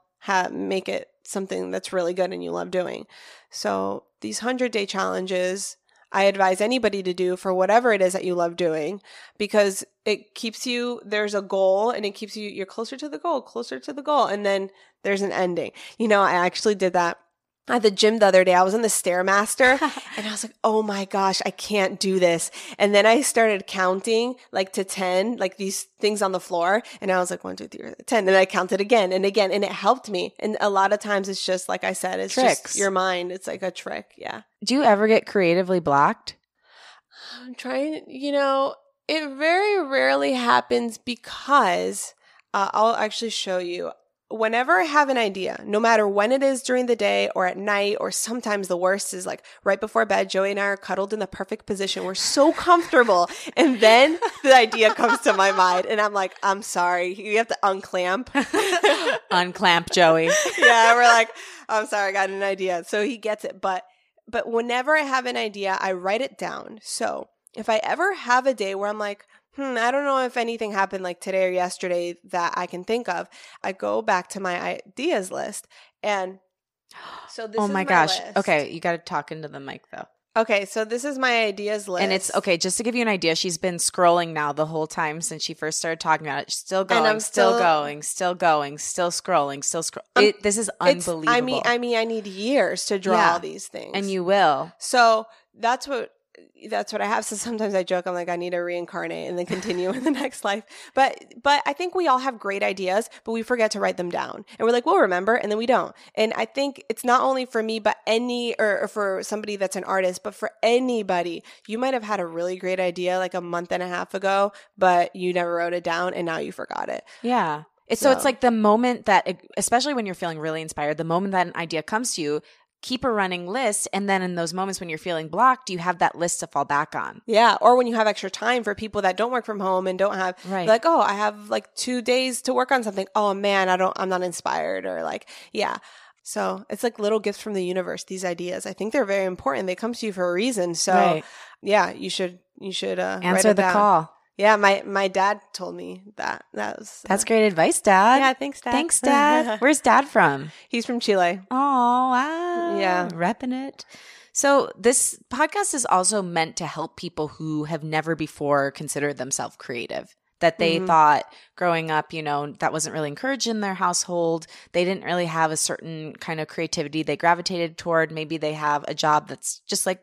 make it something that's really good and you love doing. So these 100-day challenges, I advise anybody to do for whatever it is that you love doing, because it keeps you, there's a goal, and it keeps you, you're closer to the goal. And then there's an ending. You know, I actually did that at the gym the other day. I was on the Stairmaster and I was like, oh my gosh, I can't do this. And then I started counting like to 10, like these things on the floor. And I was like, 1, 2, 3, 10. And I counted again and again, and it helped me. And a lot of times it's just, like I said, it's tricks. Just your mind. It's like a trick. Yeah. Do you ever get creatively blocked? I'm trying, you know, it very rarely happens, because I'll actually show you. Whenever I have an idea, no matter when it is during the day or at night, or sometimes the worst is like right before bed, Joey and I are cuddled in the perfect position. We're so comfortable. And then the idea comes to my mind and I'm like, I'm sorry. You have to unclamp. Unclamp, Joey. Yeah. We're like, I'm sorry. I got an idea. So he gets it. But whenever I have an idea, I write it down. So if I ever have a day where I'm like, I don't know if anything happened like today or yesterday that I can think of, I go back to my ideas list. And so this is my gosh. List. Okay. You got to talk into the mic though. Okay. So this is my ideas list. And it's okay. Just to give you an idea, she's been scrolling now the whole time since she first started talking about it. She's still going, and I'm still going, still scrolling, still scrolling. This is unbelievable. I mean, I need years to draw all these things. And you will. So that's what I have. So sometimes I joke, I'm like, I need to reincarnate and then continue in the next life. But I think we all have great ideas, but we forget to write them down. And we're like, we'll remember. And then we don't. And I think it's not only for me, but or for somebody that's an artist, but for anybody, you might have had a really great idea like a month and a half ago, but you never wrote it down and now you forgot it. Yeah. So it's like the moment that, especially when you're feeling really inspired, the moment that an idea comes to you, keep a running list, and then in those moments when you're feeling blocked, you have that list to fall back on. Yeah, or when you have extra time, for people that don't work from home and don't have like, oh, I have like 2 days to work on something. Oh man, I'm not inspired, or like, yeah. So it's like little gifts from the universe. These ideas, I think they're very important. They come to you for a reason. So yeah, you should answer the call. Yeah, my dad told me that. That's great advice, Dad. Yeah, thanks, Dad. Where's Dad from? He's from Chile. Oh, wow. Yeah. Repping it. So this podcast is also meant to help people who have never before considered themselves creative. that they thought growing up, you know, that wasn't really encouraged in their household. They didn't really have a certain kind of creativity they gravitated toward. Maybe they have a job that's just like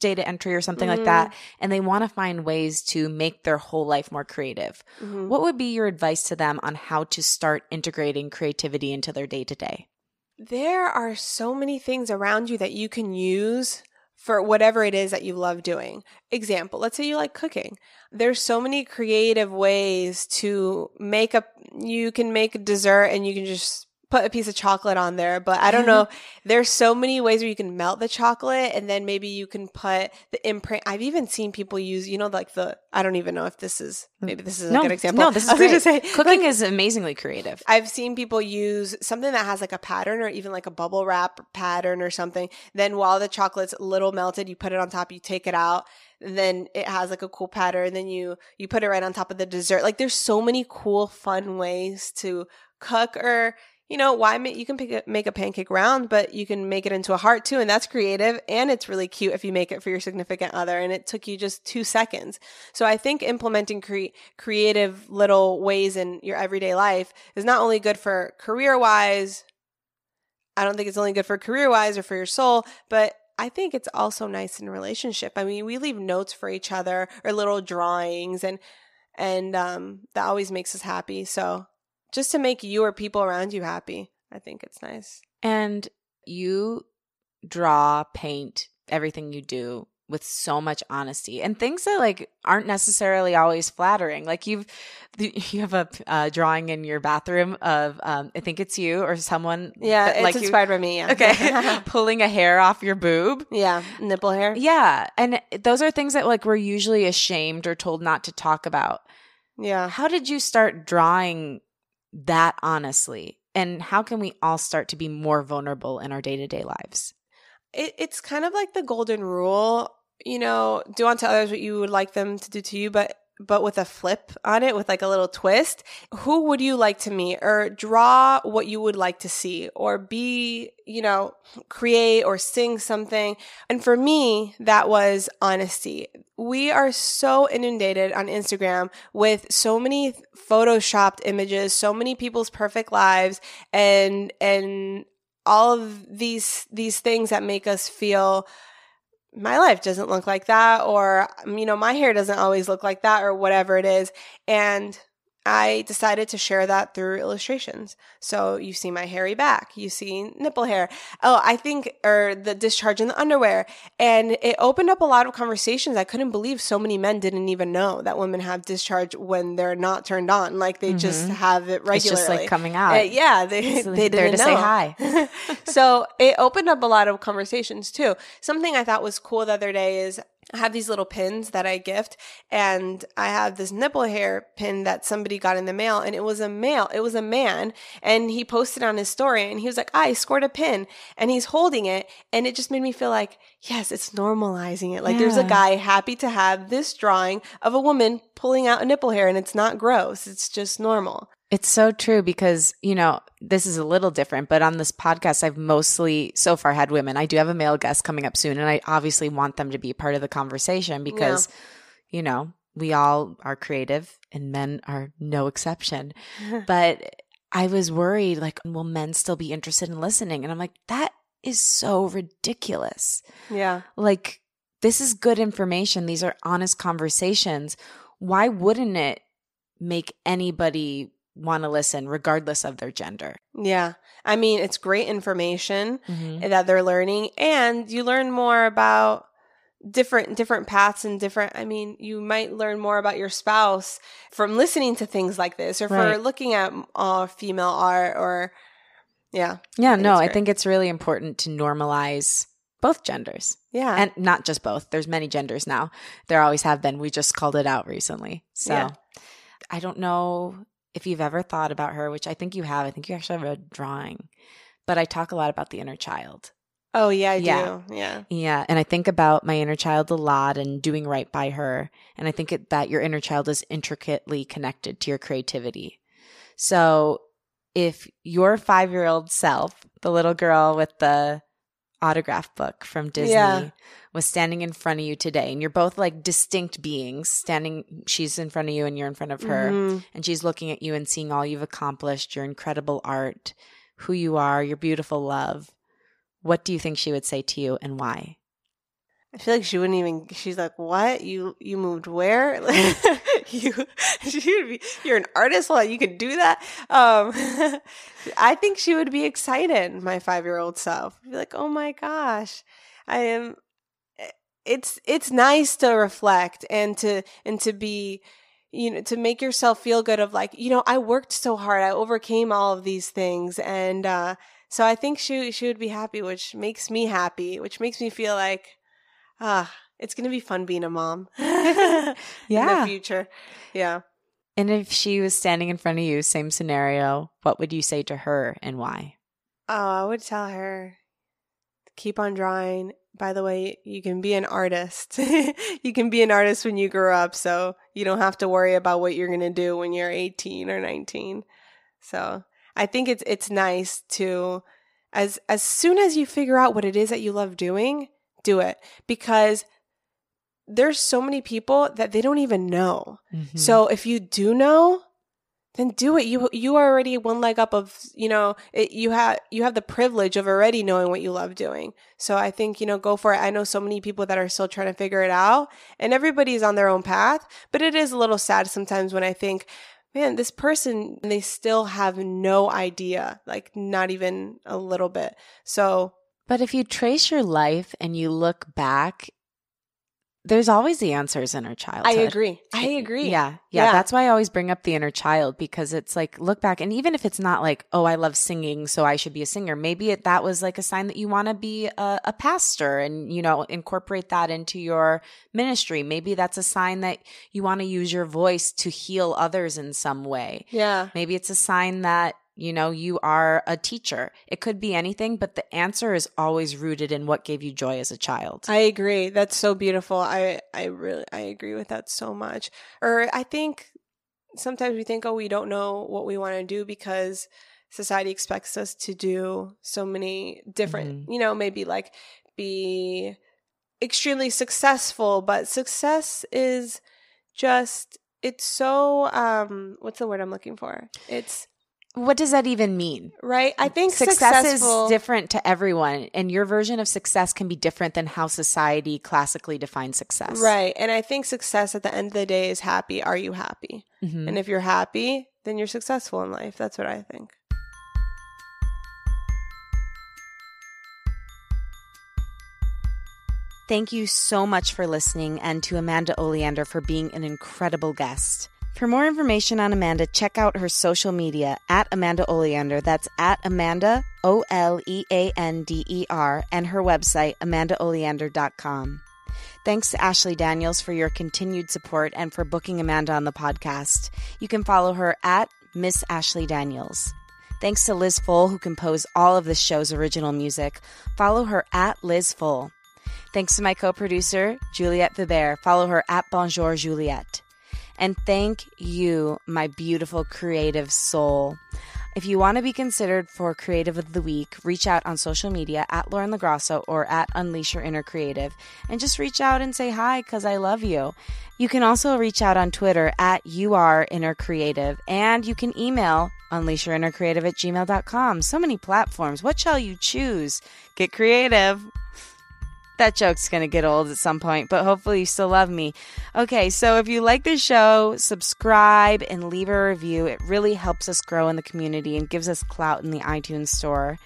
data entry or something like that, and they want to find ways to make their whole life more creative. What would be your advice to them on how to start integrating creativity into their day-to-day? There are so many things around you that you can use for whatever it is that you love doing. Example, let's say you like cooking. There's so many creative ways to make a – you can make a dessert and you can just – put a piece of chocolate on there, but I don't know. There's so many ways where you can melt the chocolate and then maybe you can put the imprint. I've even seen people use, you know, like the, I don't even know if this is, maybe this is a good example. No, this is great. Cooking is amazingly creative. I've seen people use something that has like a pattern or even like a bubble wrap pattern or something. Then while the chocolate's a little melted, you put it on top, you take it out. And then it has like a cool pattern. Then you put it right on top of the dessert. Like there's so many cool, fun ways to cook. Or you know, why you can make a pancake round, but you can make it into a heart too, and that's creative, and it's really cute if you make it for your significant other, and it took you just 2 seconds. So I think implementing creative little ways in your everyday life is not only good for career-wise, I don't think it's only good for career-wise or for your soul, but I think it's also nice in a relationship. I mean, we leave notes for each other or little drawings, and that always makes us happy, so just to make you or people around you happy. I think it's nice. And you draw, paint, everything you do with so much honesty and things that like aren't necessarily always flattering. Like you have a drawing in your bathroom of I think it's you or someone. Yeah, that, it's like inspired by me. Yeah. Okay, pulling a hair off your boob. Yeah, nipple hair. Yeah, and those are things that like we're usually ashamed or told not to talk about. Yeah. How did you start drawing that honestly, and how can we all start to be more vulnerable in our day-to-day lives? It's kind of like the golden rule, you know, do unto others what you would like them to do to you, but with a flip on it, with like a little twist. Who would you like to meet? Or draw what you would like to see, or be, you know, create or sing something. And for me, that was honesty. We are so inundated on Instagram with so many photoshopped images, so many people's perfect lives, and all of these things that make us feel my life doesn't look like that, or, you know, my hair doesn't always look like that, or whatever it is. And I decided to share that through illustrations. So you see my hairy back, you see nipple hair, or the discharge in the underwear. And it opened up a lot of conversations. I couldn't believe so many men didn't even know that women have discharge when they're not turned on. Like they just have it regularly. It's just like coming out. They didn't know. There to say hi. So it opened up a lot of conversations too. Something I thought was cool the other day is I have these little pins that I gift, and I have this nipple hair pin that somebody got in the mail, and it was a man, and he posted on his story, and he was like, I scored a pin, and he's holding it, and it just made me feel like, yes, it's normalizing it. Like there's a guy happy to have this drawing of a woman pulling out a nipple hair, and it's not gross. It's just normal. It's so true because, you know, this is a little different, but on this podcast, I've mostly so far had women. I do have a male guest coming up soon, and I obviously want them to be part of the conversation because, you know, we all are creative and men are no exception. But I was worried, like, will men still be interested in listening? And I'm like, that is so ridiculous. Yeah. Like, this is good information. These are honest conversations. Why wouldn't it make anybody want to listen regardless of their gender? Yeah. I mean, it's great information that they're learning, and you learn more about different paths and different, I mean, you might learn more about your spouse from listening to things like this, or for looking at female art, or I think it's really important to normalize both genders. Yeah. And not just both. There's many genders now. There always have been. We just called it out recently. So I don't know if you've ever thought about her, which I think you have. I think you actually have a drawing. But I talk a lot about the inner child. Oh, yeah, I do. Yeah. And I think about my inner child a lot and doing right by her. And I think that your inner child is intricately connected to your creativity. So if your 5-year-old self, the little girl with the autograph book from Disney was standing in front of you today, and you're both like distinct beings standing, she's in front of you and you're in front of her, and she's looking at you and seeing all you've accomplished, your incredible art, who you are, your beautiful love, what do you think she would say to you and why? I feel like she wouldn't even, she's like, what? You moved where? Like, you're an artist? Well, you can do that? I think she would be excited, my 5-year-old self. I'd be like, oh my gosh, I am, it's nice to reflect and to be, you know, to make yourself feel good of like, you know, I worked so hard. I overcame all of these things. And so I think she would be happy, which makes me happy, which makes me feel like, it's going to be fun being a mom in the future. Yeah. And if she was standing in front of you, same scenario, what would you say to her and why? Oh, I would tell her, keep on drawing. By the way, you can be an artist. You can be an artist when you grow up, so you don't have to worry about what you're going to do when you're 18 or 19. So I think it's nice to, as soon as you figure out what it is that you love doing, do it, because there's so many people that they don't even know. Mm-hmm. So if you do know, then do it. You are already one leg up of, you know, you have the privilege of already knowing what you love doing. So I think, you know, go for it. I know so many people that are still trying to figure it out, and everybody's on their own path, but it is a little sad sometimes when I think, man, this person, they still have no idea, like not even a little bit. So but if you trace your life and you look back, there's always the answers in our childhood. I agree. Yeah. That's why I always bring up the inner child, because it's like, look back. And even if it's not like, oh, I love singing, so I should be a singer. Maybe that was like a sign that you want to be a pastor and, you know, incorporate that into your ministry. Maybe that's a sign that you want to use your voice to heal others in some way. Yeah. Maybe it's a sign that, you know, you are a teacher. It could be anything, but the answer is always rooted in what gave you joy as a child. I agree. That's so beautiful. I really agree with that so much. Or I think sometimes we think, oh, we don't know what we want to do because society expects us to do so many different, you know, maybe like be extremely successful, but success is just, it's so, what's the word I'm looking for? It's, what does that even mean? Right? I think success is different to everyone, and your version of success can be different than how society classically defines success. Right. And I think success at the end of the day is happy. Are you happy? Mm-hmm. And if you're happy, then you're successful in life. That's what I think. Thank you so much for listening, and to Amanda Oleander for being an incredible guest. For more information on Amanda, check out her social media at Amanda Oleander. That's at Amanda, Oleander, and her website, amandaoleander.com. Thanks to Ashley Daniels for your continued support and for booking Amanda on the podcast. You can follow her at Miss Ashley Daniels. Thanks to Liz Full, who composed all of the show's original music. Follow her at Liz Full. Thanks to my co-producer, Juliet Vibert. Follow her at Bonjour Juliet. And thank you, my beautiful creative soul. If you want to be considered for Creative of the Week, reach out on social media at Lauren LaGrasso or at Unleash Your Inner Creative. And just reach out and say hi, because I love you. You can also reach out on Twitter at UrInnerCreative. And you can email unleashyourinnercreative@gmail.com. So many platforms. What shall you choose? Get creative. That joke's going to get old at some point, but hopefully you still love me. Okay, so if you like this show, subscribe and leave a review. It really helps us grow in the community and gives us clout in the iTunes store.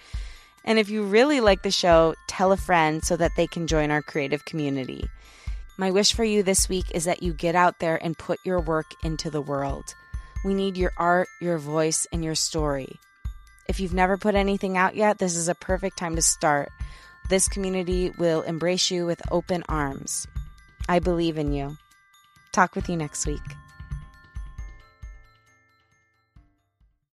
And if you really like the show, tell a friend so that they can join our creative community. My wish for you this week is that you get out there and put your work into the world. We need your art, your voice, and your story. If you've never put anything out yet, this is a perfect time to start. This community will embrace you with open arms. I believe in you. Talk with you next week.